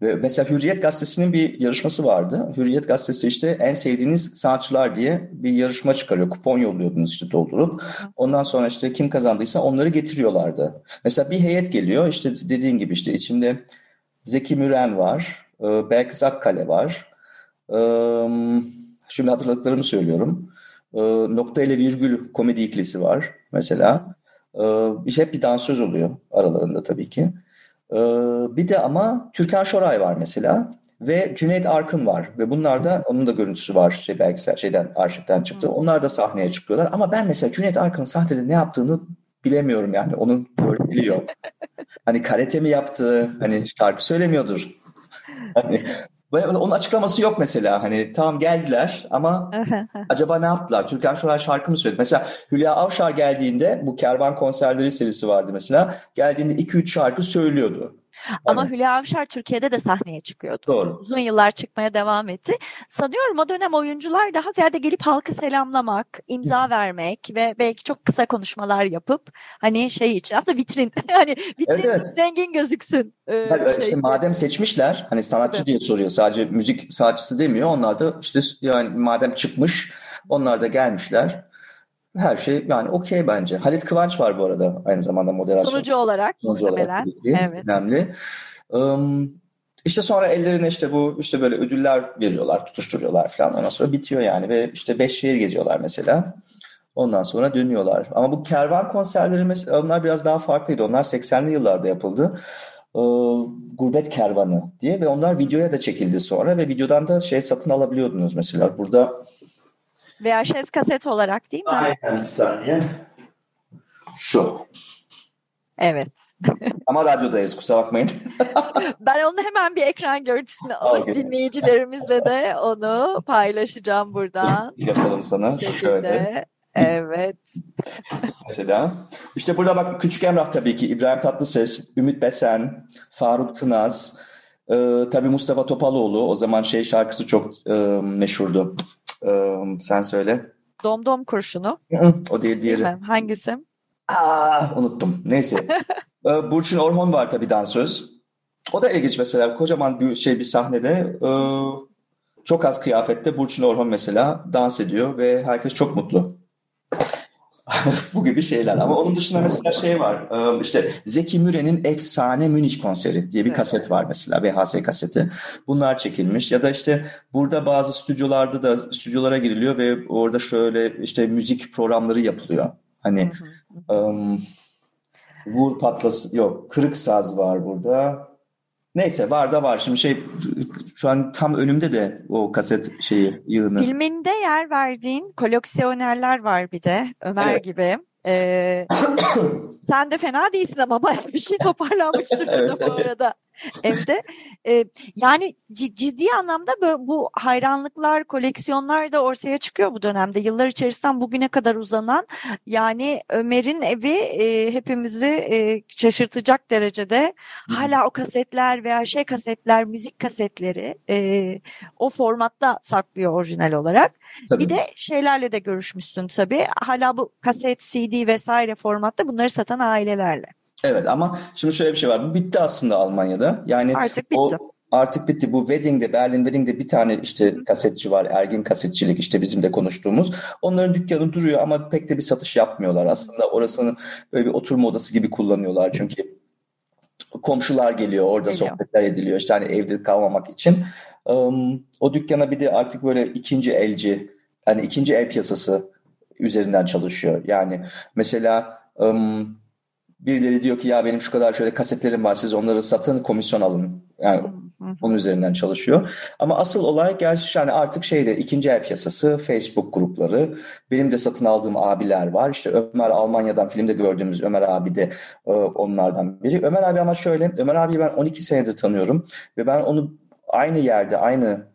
Mesela Hürriyet Gazetesi'nin bir yarışması vardı. Hürriyet Gazetesi işte en sevdiğiniz sanatçılar diye bir yarışma çıkarıyor. Kupon yolluyordunuz işte doldurup. Ondan sonra işte kim kazandıysa onları getiriyorlardı. Mesela bir heyet geliyor. İşte dediğin gibi işte içinde Zeki Müren var. Belki Akkale var. Şimdi hatırladıklarımı söylüyorum. Nokta ile virgül komedi ikilisi var mesela. İşte hep bir dansöz oluyor aralarında tabii ki. Bir de ama Türkan Şoray var mesela ve Cüneyt Arkın var ve bunlar da onun da görüntüsü var şey belki şeyden arşivden çıktı. Hmm. Onlar da sahneye çıkıyorlar ama ben mesela Cüneyt Arkın'ın sahnede ne yaptığını bilemiyorum yani onun görüntüleri yok. Hani karate mi yaptı? Hani şarkı söylemiyordur. Hani onun açıklaması yok mesela. Hani tamam geldiler ama acaba ne yaptılar? Türkan Şoray şarkı mı söyledi? Mesela Hülya Avşar geldiğinde bu Kervan Konserleri serisi vardı mesela. Geldiğinde iki üç şarkı söylüyordu. Ama hani. Hülya Avşar Türkiye'de de sahneye çıkıyordu. Doğru. Uzun yıllar çıkmaya devam etti. Sanıyorum o dönem oyuncular daha ziyade gelip halkı selamlamak, imza vermek ve belki çok kısa konuşmalar yapıp hani şey için aslında vitrin hani vitrin evet, evet. Zengin gözüksün. E, evet, şey. İşte madem seçmişler hani sanatçı evet. diye soruyor sadece müzik sanatçısı demiyor. Onlar da işte yani madem çıkmış onlar da gelmişler. Her şey yani okey bence. Halit Kıvanç var bu arada aynı zamanda moderasyon. Sunucu olarak. Sunucu olarak. Evet. Önemli. Um, işte sonra ellerine işte bu işte böyle ödüller veriyorlar, tutuşturuyorlar falan. Ondan sonra bitiyor yani ve işte beş şehir geziyorlar mesela. Ondan sonra dönüyorlar. Ama bu kervan konserleri mesela onlar biraz daha farklıydı. Onlar seksenli yıllarda yapıldı. Ee, Gurbet Kervanı diye ve onlar videoya da çekildi sonra ve videodan da şey satın alabiliyordunuz mesela. Burada V H S kaset olarak değil mi? Aynen bir saniye. Şu. Evet. Ama radyodayız kusura bakmayın. Ben onu hemen bir ekran görüntüsünü alıp okay. dinleyicilerimizle de onu paylaşacağım buradan. Yapalım sana. Şöyle. Evet. Mesela. İşte burada bak Küçük Emrah tabii ki. İbrahim Tatlıses, Ümit Besen, Faruk Tınaz, e, tabii Mustafa Topaloğlu. O zaman şey şarkısı çok e, meşhurdu. Ee, sen söyle. Domdom kurşunu. O değil diğeri. Bilmem, hangisi? Aa, unuttum. Neyse. ee, Burçin Orhan var tabii dansöz. O da ilginç mesela. Kocaman bir şey bir sahnede e, çok az kıyafette Burçin Orhan mesela dans ediyor ve herkes çok mutlu. Bu gibi şeyler. Ama onun dışında mesela şey var. E, işte Zeki Müren'in Efsane Münih Konseri diye bir evet. kaset var mesela. V H S kaseti. Bunlar çekilmiş. Ya da işte burada bazı stüdyolarda da stüdyolara giriliyor ve orada şöyle işte müzik programları yapılıyor. Hani hı hı. Um, vur patlası yok. Kırık saz var burada. Neyse var da var. Şimdi şey şu an tam önümde de o kaset şeyi yığını. Filminde yer verdiğin koleksiyonerler var bir de Ömer evet. gibi. Ee, sen de fena değilsin ama bayağı bir şey toparlanmıştır evet, bu arada. Evde ee, yani ciddi anlamda böyle bu hayranlıklar, koleksiyonlar da ortaya çıkıyor bu dönemde. Yıllar içerisinden bugüne kadar uzanan yani Ömer'in evi e, hepimizi e, şaşırtacak derecede hala o kasetler veya şey kasetler, müzik kasetleri e, o formatta saklıyor orijinal olarak. Tabii. Bir de şeylerle de görüşmüşsün tabii. Hala bu kaset, C D vesaire formatta bunları satan ailelerle. Evet ama şimdi şöyle bir şey var. Bu bitti aslında Almanya'da. Yani artık bitti. O, artık bitti. Bu Wedding'de, Berlin Wedding'de bir tane işte kasetçi var. Ergin kasetçilik işte bizim de konuştuğumuz. Onların dükkanı duruyor ama pek de bir satış yapmıyorlar aslında. Orasını böyle bir oturma odası gibi kullanıyorlar. Çünkü komşular geliyor. Orada geliyor. Sohbetler ediliyor. İşte hani evde kalmamak için. Um, o dükkana bir de artık böyle ikinci elci, hani ikinci el piyasası üzerinden çalışıyor. Yani mesela... Um, birileri diyor ki ya benim şu kadar şöyle kasetlerim var siz onları satın komisyon alın. Yani onun üzerinden çalışıyor. Ama asıl olay gerçi yani artık şeyde ikinci el piyasası, Facebook grupları. Benim de satın aldığım abiler var. İşte Ömer Almanya'dan filmde gördüğümüz Ömer abi de e, onlardan biri. Ömer abi ama şöyle Ömer abiyi ben on iki senedir tanıyorum ve ben onu aynı yerde, aynı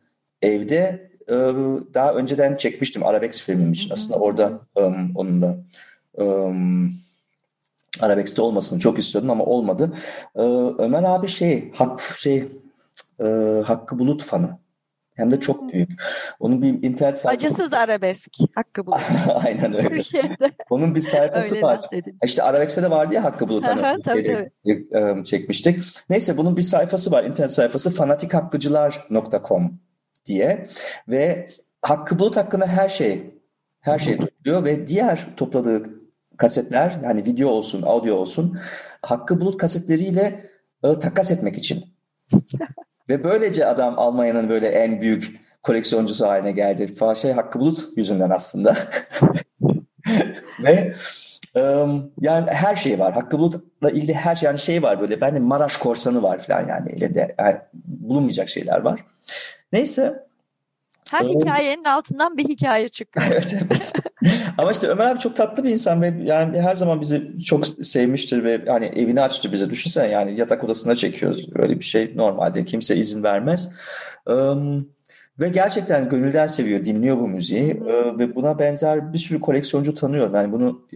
evde e, daha önceden çekmiştim Arabex filmim için aslında. Orada um, onun da um, Arabex'te olmasını çok istiyordum ama olmadı. Ee, Ömer abi şey, hak, şey e, Hakkı Bulut fanı. Hem de çok büyük. Onun bir internet sayfası... Acısız arabesk. Hakkı Bulut. Aynen öyle. Türkiye'de. Onun bir sayfası öyle var. İşte Arabesk'te de vardı ya Hakkı Bulut. Hani tabii, tabii. Çekmiştik. Neyse bunun bir sayfası var. İnternet sayfası fanatikhakkıcılar nokta com diye. Ve Hakkı Bulut hakkında her şey, her şey tutuluyor. Ve diğer topladığı kasetler, yani video olsun, audio olsun, Hakkı Bulut kasetleriyle ıı, takas etmek için. Ve böylece adam Almanya'nın böyle en büyük koleksiyoncusu haline geldi. Şey, Hakkı Bulut yüzünden aslında. Ve um, yani her şey var. Hakkı Bulut'la ilgili her şey, yani şey var böyle. Ben de Maraş korsanı var falan yani. Öyle de, yani bulunmayacak şeyler var. Neyse. Her um, hikayenin altından bir hikaye çıkıyor. Evet evet. Ama işte Ömer abi çok tatlı bir insan ve yani her zaman bizi çok sevmiştir ve hani evini açtı bize. Düşünsene yani yatak odasına çekiyoruz. Öyle bir şey normalde kimse izin vermez. Um, ve gerçekten gönülden seviyor, dinliyor bu müziği. E, ve buna benzer bir sürü koleksiyoncu tanıyorum. Yani bunu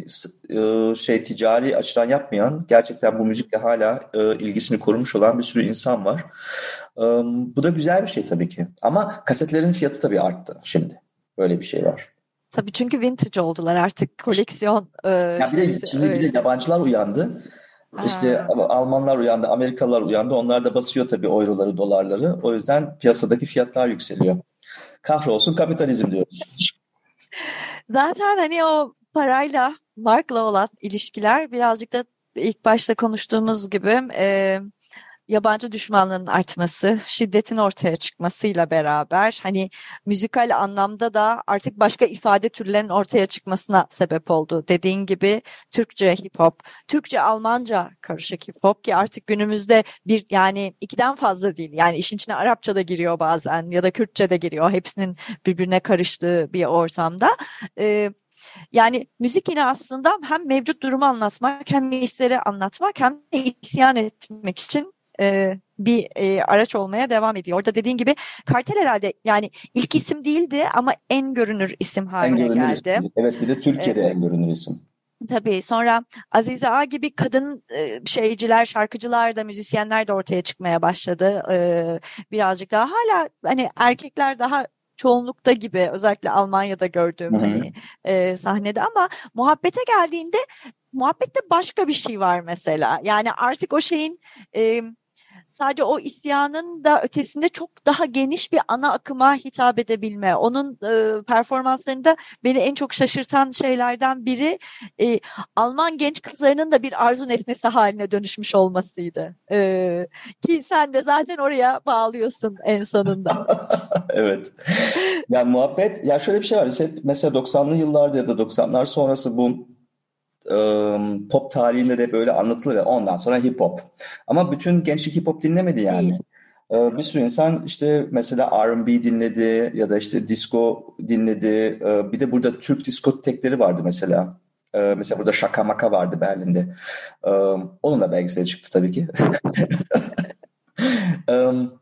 e, şey ticari açıdan yapmayan, gerçekten bu müzikle hala e, ilgisini korumuş olan bir sürü insan var. E, bu da güzel bir şey tabii ki. Ama kasetlerin fiyatı tabii arttı şimdi. Böyle bir şey var. Tabii çünkü vintage oldular artık, koleksiyon. E, ya bir de, şimdi öyle. Bir de yabancılar uyandı. Aa. İşte Almanlar uyandı, Amerikalılar uyandı. Onlar da basıyor tabii euroları, dolarları. O yüzden piyasadaki fiyatlar yükseliyor. Kahrolsun kapitalizm diyoruz. Zaten hani o parayla, markla olan ilişkiler birazcık da ilk başta konuştuğumuz gibi e, yabancı düşmanlığının artması, şiddetin ortaya çıkmasıyla beraber hani müzikal anlamda da artık başka ifade türlerinin ortaya çıkmasına sebep oldu. Dediğin gibi Türkçe hip hop, Türkçe Almanca karışık hip hop ki artık günümüzde bir yani ikiden fazla değil. Yani işin içine Arapça da giriyor bazen ya da Kürtçe de giriyor. Hepsinin birbirine karıştığı bir ortamda. Ee, Yani müzik yine aslında hem mevcut durumu anlatmak hem hisleri anlatmak hem de isyan etmek için e, bir e, araç olmaya devam ediyor. Orada dediğin gibi Kartel herhalde yani ilk isim değildi ama en görünür isim haline görünür geldi. Isim. Evet, bir de Türkiye'de evet. En görünür isim. Tabii sonra Azize Ağa gibi kadın şeyciler, şarkıcılar da, müzisyenler de ortaya çıkmaya başladı. Ee, birazcık daha hala hani erkekler daha çoğunlukta gibi, özellikle Almanya'da gördüğüm hani, e, sahnede ama muhabbete geldiğinde muhabbette başka bir şey var mesela. Yani artık o şeyin e, sadece o isyanın da ötesinde çok daha geniş bir ana akıma hitap edebilme. Onun e, performanslarında beni en çok şaşırtan şeylerden biri e, Alman genç kızlarının da bir arzu nesnesi haline dönüşmüş olmasıydı. E, ki sen de zaten oraya bağlıyorsun en sonunda. Evet. Yani muhabbet, ya şöyle bir şey var. Mesela, mesela doksanlı yıllarda ya da doksanlar sonrası bu Um, pop tarihinde de böyle anlatılır ya, ondan sonra hip hop. Ama bütün gençlik hip hop dinlemedi yani. Ee, bir sürü insan işte mesela R and B dinledi ya da işte disco dinledi. Ee, bir de burada Türk diskotekleri vardı mesela. Ee, mesela burada Şaka Maka vardı Berlin'de. Ee, onun da belgeseli çıktı tabii ki. um,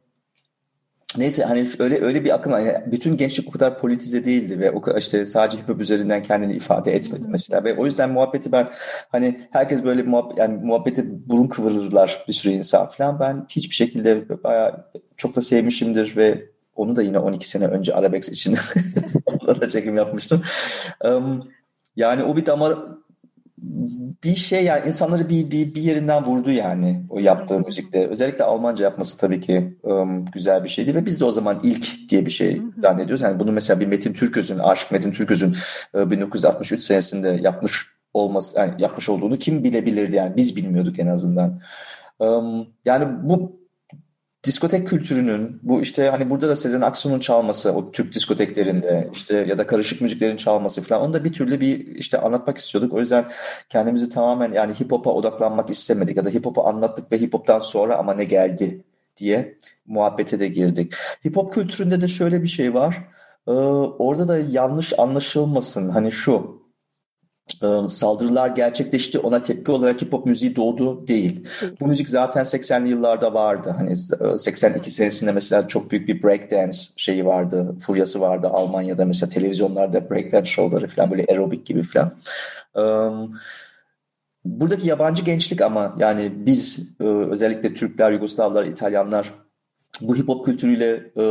Neyse hani öyle öyle bir akım, yani bütün gençlik o kadar politize değildi ve o kadar işte sadece hip hop üzerinden kendini ifade etmedi mesela ve o yüzden muhabbeti ben hani herkes böyle muhabbet, yani muhabbete burun kıvırırlar bir sürü insan falan, ben hiçbir şekilde bayağı çok da sevmişimdir ve onu da yine on iki sene önce Arabex için onda da çekim yapmıştım. Um, yani o bir damar bir şey, yani insanları bir, bir, bir yerinden vurdu yani o yaptığı müzikte. Özellikle Almanca yapması tabii ki um, güzel bir şeydi ve biz de o zaman ilk diye bir şey zannediyoruz. Yani bunu mesela bir Metin Türköz'ün, Aşk Metin Türköz'ün bin dokuz yüz altmış üç senesinde yapmış olması, yani yapmış olduğunu kim bilebilirdi yani, biz bilmiyorduk en azından. Um, yani bu diskotek kültürünün, bu işte hani burada da Sezen Aksu'nun çalması o Türk diskoteklerinde işte ya da karışık müziklerin çalması falan, onu da bir türlü bir işte anlatmak istiyorduk. O yüzden kendimizi tamamen yani hip hop'a odaklanmak istemedik ya da hip hop'u anlattık ve hip hop'tan sonra ama ne geldi diye muhabbete de girdik. Hip hop kültüründe de şöyle bir şey var. Ee, orada da yanlış anlaşılmasın. Hani şu saldırılar gerçekleşti, ona tepki olarak hip hop müziği doğdu değil. Bu müzik zaten seksenli yıllarda vardı. Hani seksen iki senesinde mesela çok büyük bir breakdance şeyi vardı, furyası vardı Almanya'da. Mesela televizyonlarda breakdance şovları falan, böyle aerobik gibi falan. Buradaki yabancı gençlik ama yani biz özellikle Türkler, Yugoslavlar, İtalyanlar bu hip hop kültürüyle e,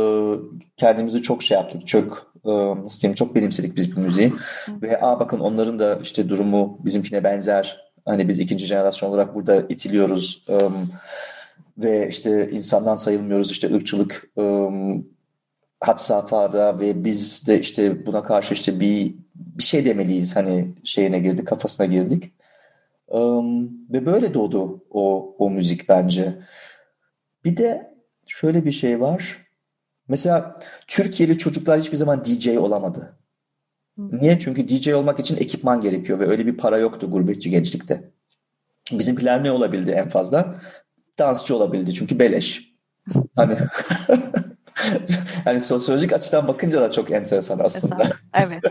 kendimizi çok şey yaptık, çok e, nasıl diyeyim, çok benimsedik biz bu müziği. Ve a bakın onların da işte durumu bizimkine benzer. Hani biz ikinci jenerasyon olarak burada itiliyoruz e, ve işte insandan sayılmıyoruz, işte ırkçılık e, had safhada ve biz de işte buna karşı işte bir bir şey demeliyiz hani şeyine girdik, kafasına girdik. Um, ve böyle doğdu o o müzik bence. Bir de şöyle bir şey var. Mesela Türkiye'li çocuklar hiçbir zaman D J olamadı. Hı. Niye? Çünkü D J olmak için ekipman gerekiyor ve öyle bir para yoktu gurbetçi gençlikte. Bizimkiler ne olabildi en fazla? Dansçı olabildi çünkü beleş. Hani hani sosyolojik açıdan bakınca da çok enteresan aslında. Evet.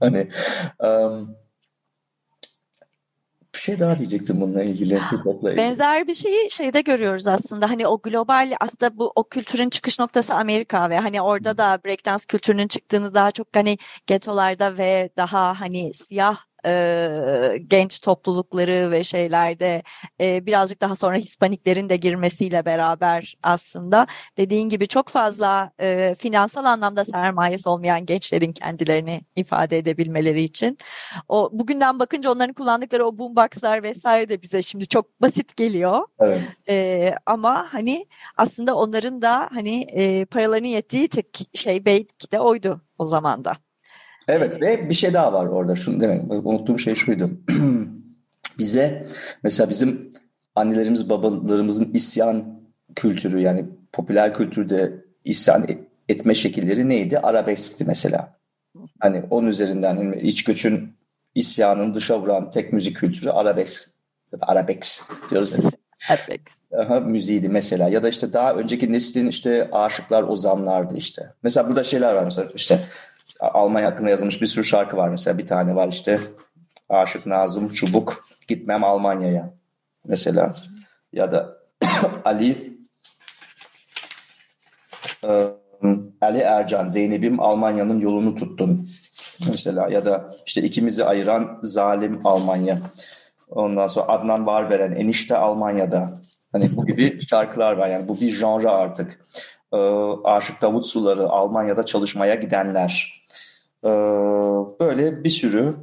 Hani um, bir şey daha diyecektim bununla ilgili. Benzer bir şeyi şeyde görüyoruz aslında. Hani o global, aslında bu o kültürün çıkış noktası Amerika ve hani orada da breakdance kültürünün çıktığını daha çok hani getolarda ve daha hani siyah e, genç toplulukları ve şeylerde e, birazcık daha sonra Hispaniklerin de girmesiyle beraber aslında dediğin gibi çok fazla e, finansal anlamda sermayesi olmayan gençlerin kendilerini ifade edebilmeleri için o bugünden bakınca onların kullandıkları o boomboxlar vesaire de bize şimdi çok basit geliyor. Evet. E, ama hani aslında onların da hani e, paralarının yettiği tek şey belki de oydu o zaman da. Evet, ve bir şey daha var orada. Şunu demek, unuttuğum şey şuydu. Bize mesela bizim annelerimiz babalarımızın isyan kültürü, yani popüler kültürde isyan etme şekilleri neydi? Arabeskti mesela. Hani onun üzerinden iç göçün isyanını dışa vuran tek müzik kültürü arabesk. Arabesk diyoruz. Aha, müziğiydi mesela, ya da işte daha önceki neslin işte aşıklar ozanlardı işte. Mesela burada şeyler var mesela işte. Almanya hakkında yazılmış bir sürü şarkı var mesela. Bir tane var işte Aşık Nazım Çubuk, Gitmem Almanya'ya mesela. Ya da Ali Ali Ercan, Zeynep'im Almanya'nın yolunu tuttun mesela. Ya da işte ikimizi ayıran zalim Almanya. Ondan sonra Adnan Barberen, Enişte Almanya'da. Hani bu gibi şarkılar var yani. Bu bir janra artık. Aşık Davut Suları, Almanya'da çalışmaya gidenler, böyle bir sürü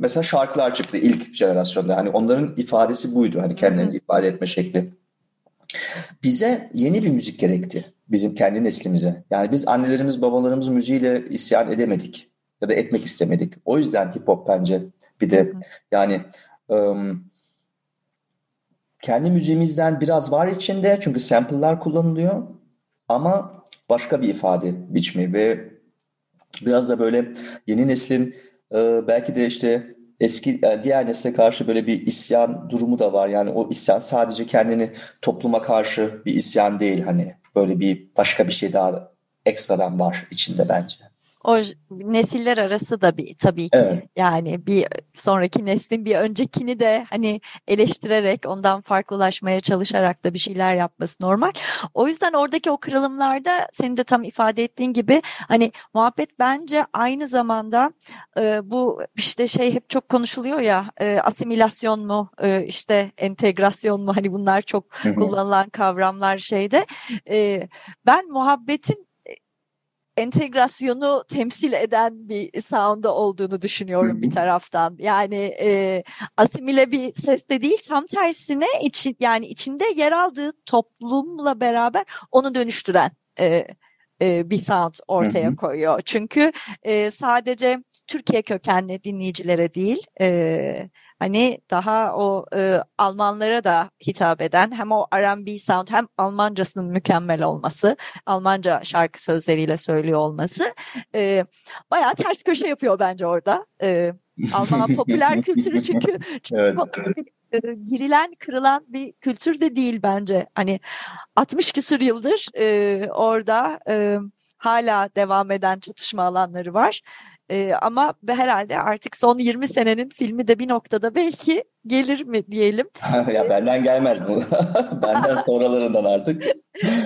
mesela şarkılar çıktı ilk jenerasyonda. Hani onların ifadesi buydu, hani kendilerini ifade etme şekli. Bize yeni bir müzik gerekti, bizim kendi neslimize. Yani biz annelerimiz babalarımız müziğiyle isyan edemedik ya da etmek istemedik. O yüzden hip hop bence bir de yani kendi müziğimizden biraz var içinde, çünkü sample'lar kullanılıyor, ama başka bir ifade biçimi ve biraz da böyle yeni neslin e, belki de işte eski yani diğer nesle karşı böyle bir isyan durumu da var. Yani o isyan sadece kendini topluma karşı bir isyan değil, hani böyle bir başka bir şey daha ekstradan var içinde bence. O nesiller arası da bir tabii ki evet. Yani bir sonraki neslin bir öncekini de hani eleştirerek, ondan farklılaşmaya çalışarak da bir şeyler yapması normal. O yüzden oradaki o kırılımlarda senin de tam ifade ettiğin gibi hani muhabbet bence aynı zamanda e, bu işte şey hep çok konuşuluyor ya, e, asimilasyon mu e, işte entegrasyon mu, hani bunlar çok hı hı. kullanılan kavramlar şeyde. E, ben muhabbetin entegrasyonu temsil eden bir sound'a olduğunu düşünüyorum bir taraftan. Yani e, asimile bir ses de değil, tam tersine içi, yani içinde yer aldığı toplumla beraber onu dönüştüren e, e, bir sound ortaya koyuyor. Çünkü e, sadece Türkiye kökenli dinleyicilere değil, e, hani daha o e, Almanlara da hitap eden, hem o R and B sound hem Almancasının mükemmel olması, Almanca şarkı sözleriyle söylüyor olması e, bayağı ters köşe yapıyor bence orada. E, Alman popüler kültürü çünkü, çünkü evet, evet. E, girilen kırılan bir kültür de değil bence. Hani altmış küsur yıldır e, orada e, hala devam eden çatışma alanları var. Ee, ama herhalde artık son yirmi senenin filmi de bir noktada belki gelir mi diyelim. Ya benden gelmez bu. Benden sonralarından artık.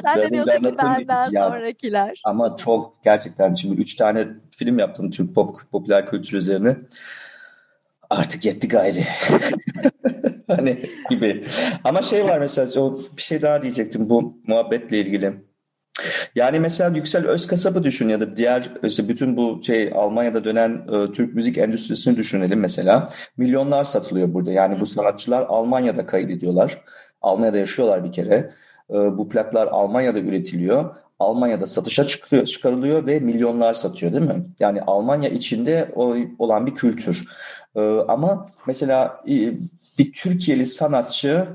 Sen de diyorsun ki benden sonrakiler. Ama çok gerçekten şimdi üç tane film yaptım Türk pop popüler kültür üzerine. Artık yetti gayri. hani gibi. Ama şey var mesela, o bir şey daha diyecektim bu muhabbetle ilgili. Yani mesela Yüksel Özkasap'ı düşün ya da diğer işte bütün bu şey Almanya'da dönen e, Türk müzik endüstrisini düşünelim mesela. Milyonlar satılıyor burada. Yani bu sanatçılar Almanya'da kaydediyorlar. Almanya'da yaşıyorlar bir kere. E, bu plaklar Almanya'da üretiliyor. Almanya'da satışa çıkıyor, çıkarılıyor ve milyonlar satıyor değil mi? Yani Almanya içinde o, olan bir kültür. E, ama mesela e, bir Türkiye'li sanatçı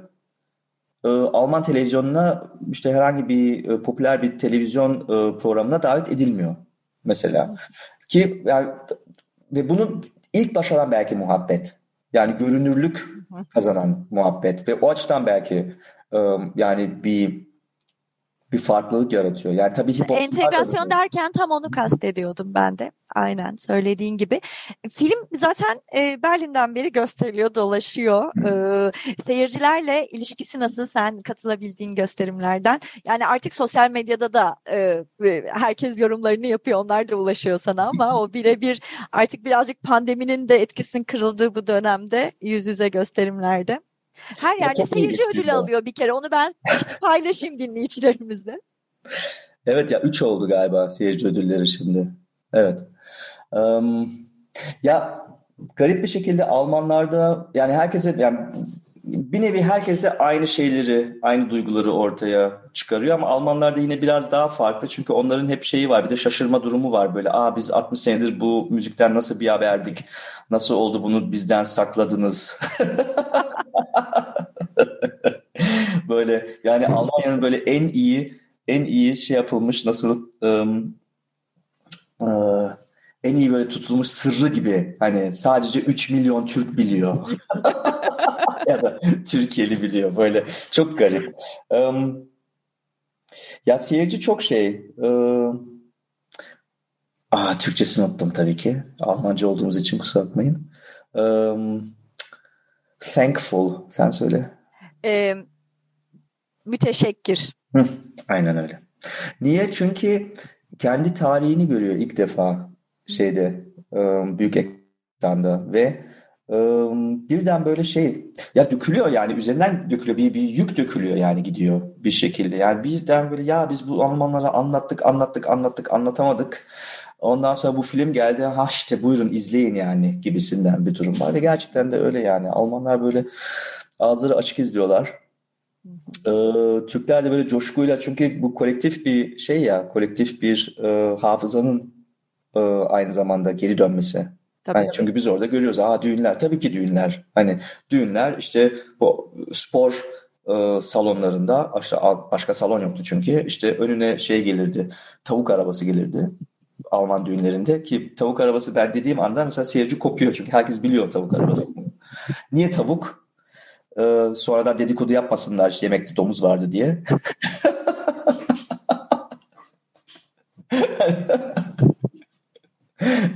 Alman televizyonuna işte herhangi bir e, popüler bir televizyon e, programına davet edilmiyor mesela. Ki yani, ve bunun ilk başaran belki muhabbet. Yani görünürlük kazanan muhabbet ve o açıdan belki e, yani bir bir farklılık yaratıyor. Yani tabii ki entegrasyon yaratıyor derken tam onu kastediyordum ben de. Aynen söylediğin gibi. Film zaten e, Berlin'den beri gösteriliyor, dolaşıyor. E, seyircilerle ilişkisi nasıl, sen katılabildiğin gösterimlerden? Yani artık sosyal medyada da e, herkes yorumlarını yapıyor. Onlar da ulaşıyor sana ama o birebir artık birazcık pandeminin de etkisinin kırıldığı bu dönemde yüz yüze gösterimlerde. Her yerde seyirci ödülü alıyor bir kere. Onu ben paylaşayım dinleyicilerimizle. Evet ya, üç oldu galiba seyirci ödülleri şimdi. Evet. Um, ya garip bir şekilde Almanlarda yani herkese yani bir nevi herkes de aynı şeyleri, aynı duyguları ortaya çıkarıyor ama Almanlarda yine biraz daha farklı. Çünkü onların hep şeyi var, bir de şaşırma durumu var böyle. Aa biz altmış senedir bu müzikten nasıl bir haberdik? Nasıl oldu bunu bizden sakladınız? Böyle yani Almanya'nın böyle en iyi en iyi şey yapılmış nasıl ım, ıı, en iyi böyle tutulmuş sırrı gibi, hani sadece üç milyon Türk biliyor ya da Türkiye'li biliyor, böyle çok garip. Um, ya seyirci çok şey um, aa Türkçesini unuttum tabii ki, Almanca olduğumuz için kusura bakmayın. um, thankful sen söyle. Ee, müteşekkir. Hı, aynen öyle. Niye? Çünkü kendi tarihini görüyor ilk defa şeyde, büyük ekranda ve birden böyle şey ya dökülüyor, yani üzerinden dökülüyor, bir, bir yük dökülüyor yani, gidiyor bir şekilde. Yani birden böyle ya biz bu Almanlara anlattık anlattık anlattık anlatamadık. Ondan sonra bu film geldi, ha işte buyurun izleyin yani gibisinden bir durum var ve gerçekten de öyle yani. Almanlar böyle ağızları açık izliyorlar. Ee, Türkler de böyle coşkuyla, çünkü bu kolektif bir şey ya, kolektif bir e, hafızanın e, aynı zamanda geri dönmesi. Tabii, hani tabii. Çünkü biz orada görüyoruz, aa düğünler, tabii ki düğünler. Hani düğünler işte bu spor e, salonlarında, başka salon yoktu çünkü, işte önüne şey gelirdi, tavuk arabası gelirdi. Alman düğünlerinde ki tavuk arabası ben dediğim anda mesela seyirci kopuyor çünkü herkes biliyor tavuk arabası. Niye tavuk? Ee, sonradan dedikodu yapmasınlar işte yemekte domuz vardı diye.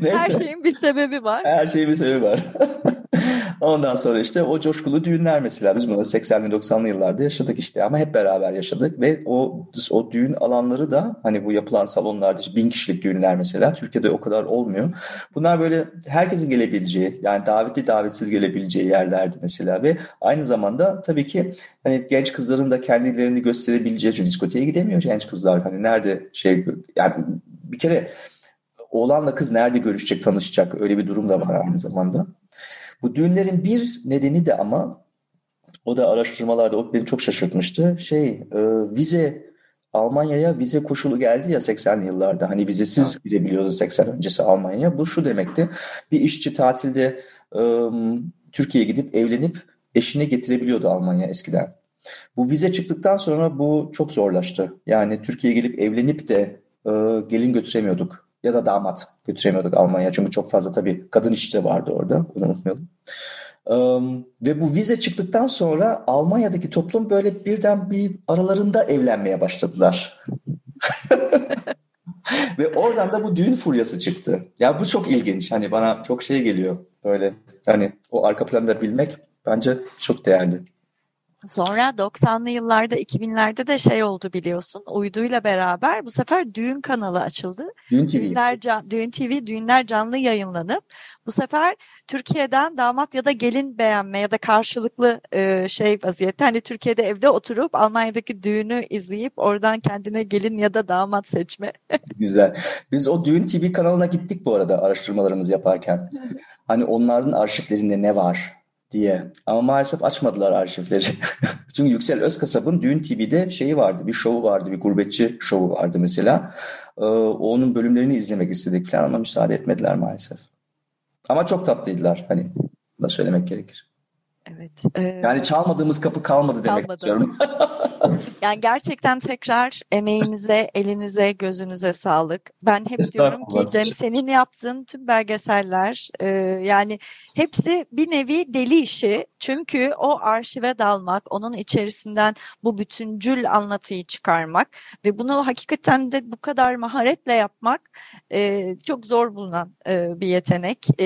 Neyse. Her şeyin bir sebebi var. Her şeyin bir sebebi var. Ondan sonra işte o coşkulu düğünler mesela biz bunu seksenli doksanlı yıllarda yaşadık işte, ama hep beraber yaşadık ve o o düğün alanları da hani bu yapılan salonlarda bin kişilik düğünler mesela Türkiye'de o kadar olmuyor. Bunlar böyle herkesin gelebileceği, yani davetli davetsiz gelebileceği yerlerdi mesela ve aynı zamanda tabii ki hani genç kızların da kendilerini gösterebileceği, çünkü diskoteye gidemiyor genç kızlar, hani nerede şey yani bir kere oğlanla kız nerede görüşecek, tanışacak, öyle bir durum da var aynı zamanda. Bu düğünlerin bir nedeni de, ama o da araştırmalarda o beni çok şaşırtmıştı. Şey e, vize, Almanya'ya vize koşulu geldi ya seksenli yıllarda. Hani vizesiz girebiliyordu seksen öncesi Almanya'ya. Bu şu demekti. Bir işçi tatilde e, Türkiye'ye gidip evlenip eşini getirebiliyordu Almanya eskiden. Bu vize çıktıktan sonra bu çok zorlaştı. Yani Türkiye'ye gelip evlenip de e, gelin götüremiyorduk. Ya da damat götüremiyorduk Almanya'ya. Çünkü çok fazla tabii kadın işçi de vardı orada. Bunu unutmayalım. Um, ve bu vize çıktıktan sonra Almanya'daki toplum böyle birden bir aralarında evlenmeye başladılar. Ve oradan da bu düğün furyası çıktı. Ya yani bu çok ilginç. Hani bana çok şey geliyor. Böyle hani o arka planı da bilmek bence çok değerli. Sonra doksanlı yıllarda, iki binlerde de şey oldu biliyorsun. Uyduyla beraber bu sefer düğün kanalı açıldı. Düğün T V. Düğünler, can, düğün T V, düğünler canlı yayınlanıp bu sefer Türkiye'den damat ya da gelin beğenme ya da karşılıklı e, şey vaziyette. Hani Türkiye'de evde oturup Almanya'daki düğünü izleyip oradan kendine gelin ya da damat seçme. Güzel. Biz o Düğün T V kanalına gittik bu arada araştırmalarımızı yaparken. Hani onların arşivlerinde ne var diye. Ama maalesef açmadılar arşivleri. Çünkü Yüksel Özkasap'ın Düğün T V'de şeyi vardı, bir şovu vardı, bir gurbetçi şovu vardı mesela. Ee, onun bölümlerini izlemek istedik falan ama müsaade etmediler maalesef. Ama çok tatlıydılar, hani da söylemek gerekir. Evet. E, yani çalmadığımız kapı kalmadı demek kalmadı. istiyorum. Yani gerçekten tekrar emeğinize, elinize, gözünüze sağlık. Ben hep diyorum ki Cem, senin yaptığın tüm belgeseller e, yani hepsi bir nevi deli işi. Çünkü o arşive dalmak, onun içerisinden bu bütüncül anlatıyı çıkarmak ve bunu hakikaten de bu kadar maharetle yapmak e, çok zor bulunan e, bir yetenek. E,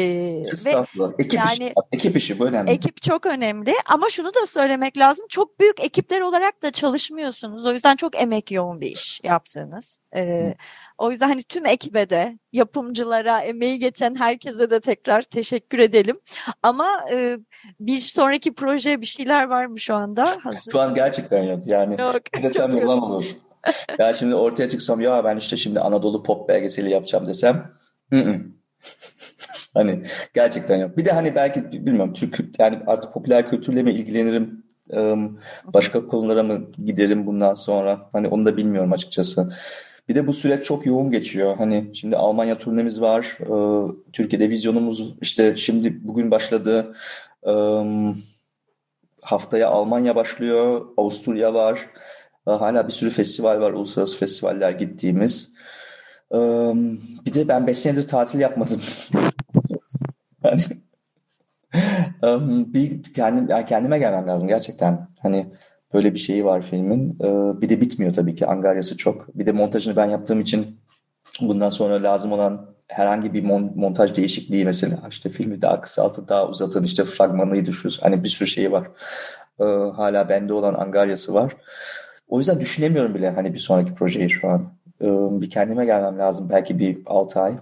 Estağfurullah. Ve, ekip, yani, işi, ekip işi bu önemli. Ekip çok önemli ama şunu da söylemek lazım. Çok büyük ekipler olarak da çalışmıyorsunuz. O yüzden çok emek yoğun bir iş yaptığınız. Ee, o yüzden hani tüm ekibe de, yapımcılara, emeği geçen herkese de tekrar teşekkür edelim. Ama e, bir sonraki proje bir şeyler var mı şu anda? Hazır. Şu an gerçekten yok. Yani yok, desem yalan olur. Ya şimdi ortaya çıksam ya ben işte şimdi Anadolu pop belgeseli yapacağım desem. Hı-hı. Hani gerçekten yok. Bir de hani belki bilmiyorum Türk, yani artık popüler kültürle mi ilgilenirim? Başka konulara mı giderim bundan sonra? Hani onu da bilmiyorum açıkçası. Bir de bu süreç çok yoğun geçiyor. Hani şimdi Almanya turnemiz var. Türkiye'de vizyonumuz işte şimdi bugün başladı. Haftaya Almanya başlıyor. Avusturya var. Hala bir sürü festival var. Uluslararası festivaller gittiğimiz. Bir de ben beş senedir tatil yapmadım. Yani, um, bir kendim, yani kendime gelmem lazım gerçekten. Hani böyle bir şeyi var filmin. Ee, bir de bitmiyor tabii ki. Angaryası çok. Bir de montajını ben yaptığım için bundan sonra lazım olan herhangi bir mon- montaj değişikliği mesela işte filmi daha kısaltı, daha uzatın, işte fragmanıydı şu. Hani bir sürü şeyi var. Ee, hala bende olan angaryası var. O yüzden düşünemiyorum bile hani bir sonraki projeyi şu an. Ee, bir kendime gelmem lazım. Belki bir altı ay.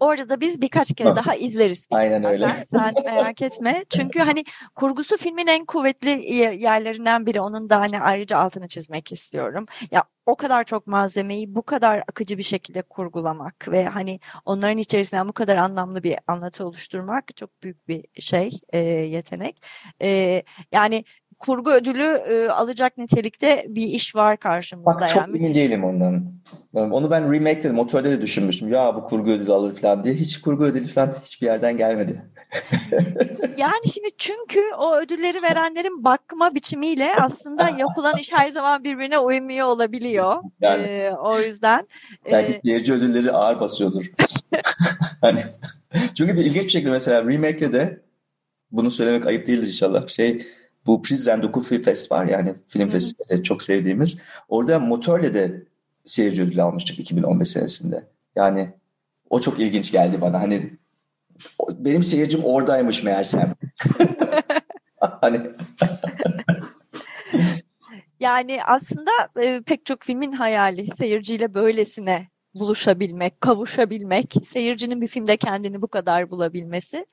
Orada biz birkaç kere daha izleriz. Aynen öyle. Sen merak etme. Çünkü hani kurgusu filmin en kuvvetli yerlerinden biri. Onun da hani ayrıca altını çizmek istiyorum. Ya o kadar çok malzemeyi bu kadar akıcı bir şekilde kurgulamak ve hani onların içerisinden bu kadar anlamlı bir anlatı oluşturmak çok büyük bir şey, e, yetenek. E, yani kurgu ödülü e, alacak nitelikte bir iş var karşımızda. Bak çok yani. Emin değilim ondan. Onu ben remake dedim. Motörde de düşünmüştüm. Ya bu kurgu ödülü alır falan diye. Hiç kurgu ödülü falan hiçbir yerden gelmedi. Yani şimdi çünkü o ödülleri verenlerin bakma biçimiyle aslında yapılan iş her zaman birbirine uymuyor olabiliyor. Yani, ee, o yüzden. Belki e... seyirci ödülleri ağır basıyordur. Hani, çünkü bir ilginç bir şekilde mesela remake'de de bunu söylemek ayıp değildir inşallah. Şey Bu Prizren Doku Film Fest var yani film festivali çok sevdiğimiz. Orada Motör'le de seyirci ödülü almıştık iki bin on beş senesinde. Yani o çok ilginç geldi bana. Hani benim seyircim oradaymış meğersem. Hani... Yani aslında e, pek çok filmin hayali seyirciyle böylesine buluşabilmek, kavuşabilmek, seyircinin bir filmde kendini bu kadar bulabilmesi.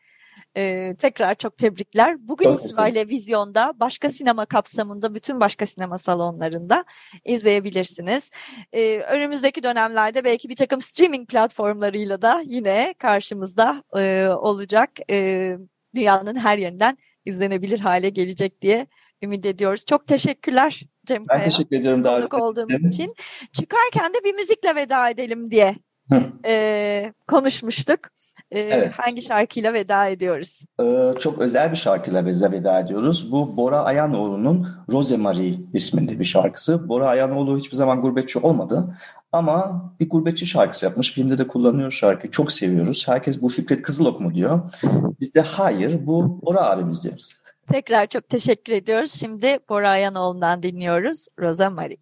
Ee, tekrar çok tebrikler. Bugün itibariyle vizyonda, başka sinema kapsamında, bütün başka sinema salonlarında izleyebilirsiniz. Ee, önümüzdeki dönemlerde belki bir takım streaming platformlarıyla da yine karşımızda e, olacak. E, dünyanın her yerinden izlenebilir hale gelecek diye ümit ediyoruz. Çok teşekkürler Cem Kaya. Ben teşekkür ediyorum davet ettiğiniz için. Çıkarken de bir müzikle veda edelim diye e, konuşmuştuk. Ee, evet. Hangi şarkıyla veda ediyoruz? Ee, çok özel bir şarkıyla veda ediyoruz. Bu Bora Ayanoğlu'nun Rosemary isminde bir şarkısı. Bora Ayanoğlu hiçbir zaman gurbetçi olmadı. Ama bir gurbetçi şarkısı yapmış. Filmde de kullanıyor şarkıyı. Çok seviyoruz. Herkes bu Fikret Kızılok mu diyor. Biz de hayır bu Bora abimiz diyoruz. Tekrar çok teşekkür ediyoruz. Şimdi Bora Ayanoğlu'ndan dinliyoruz Rosemary.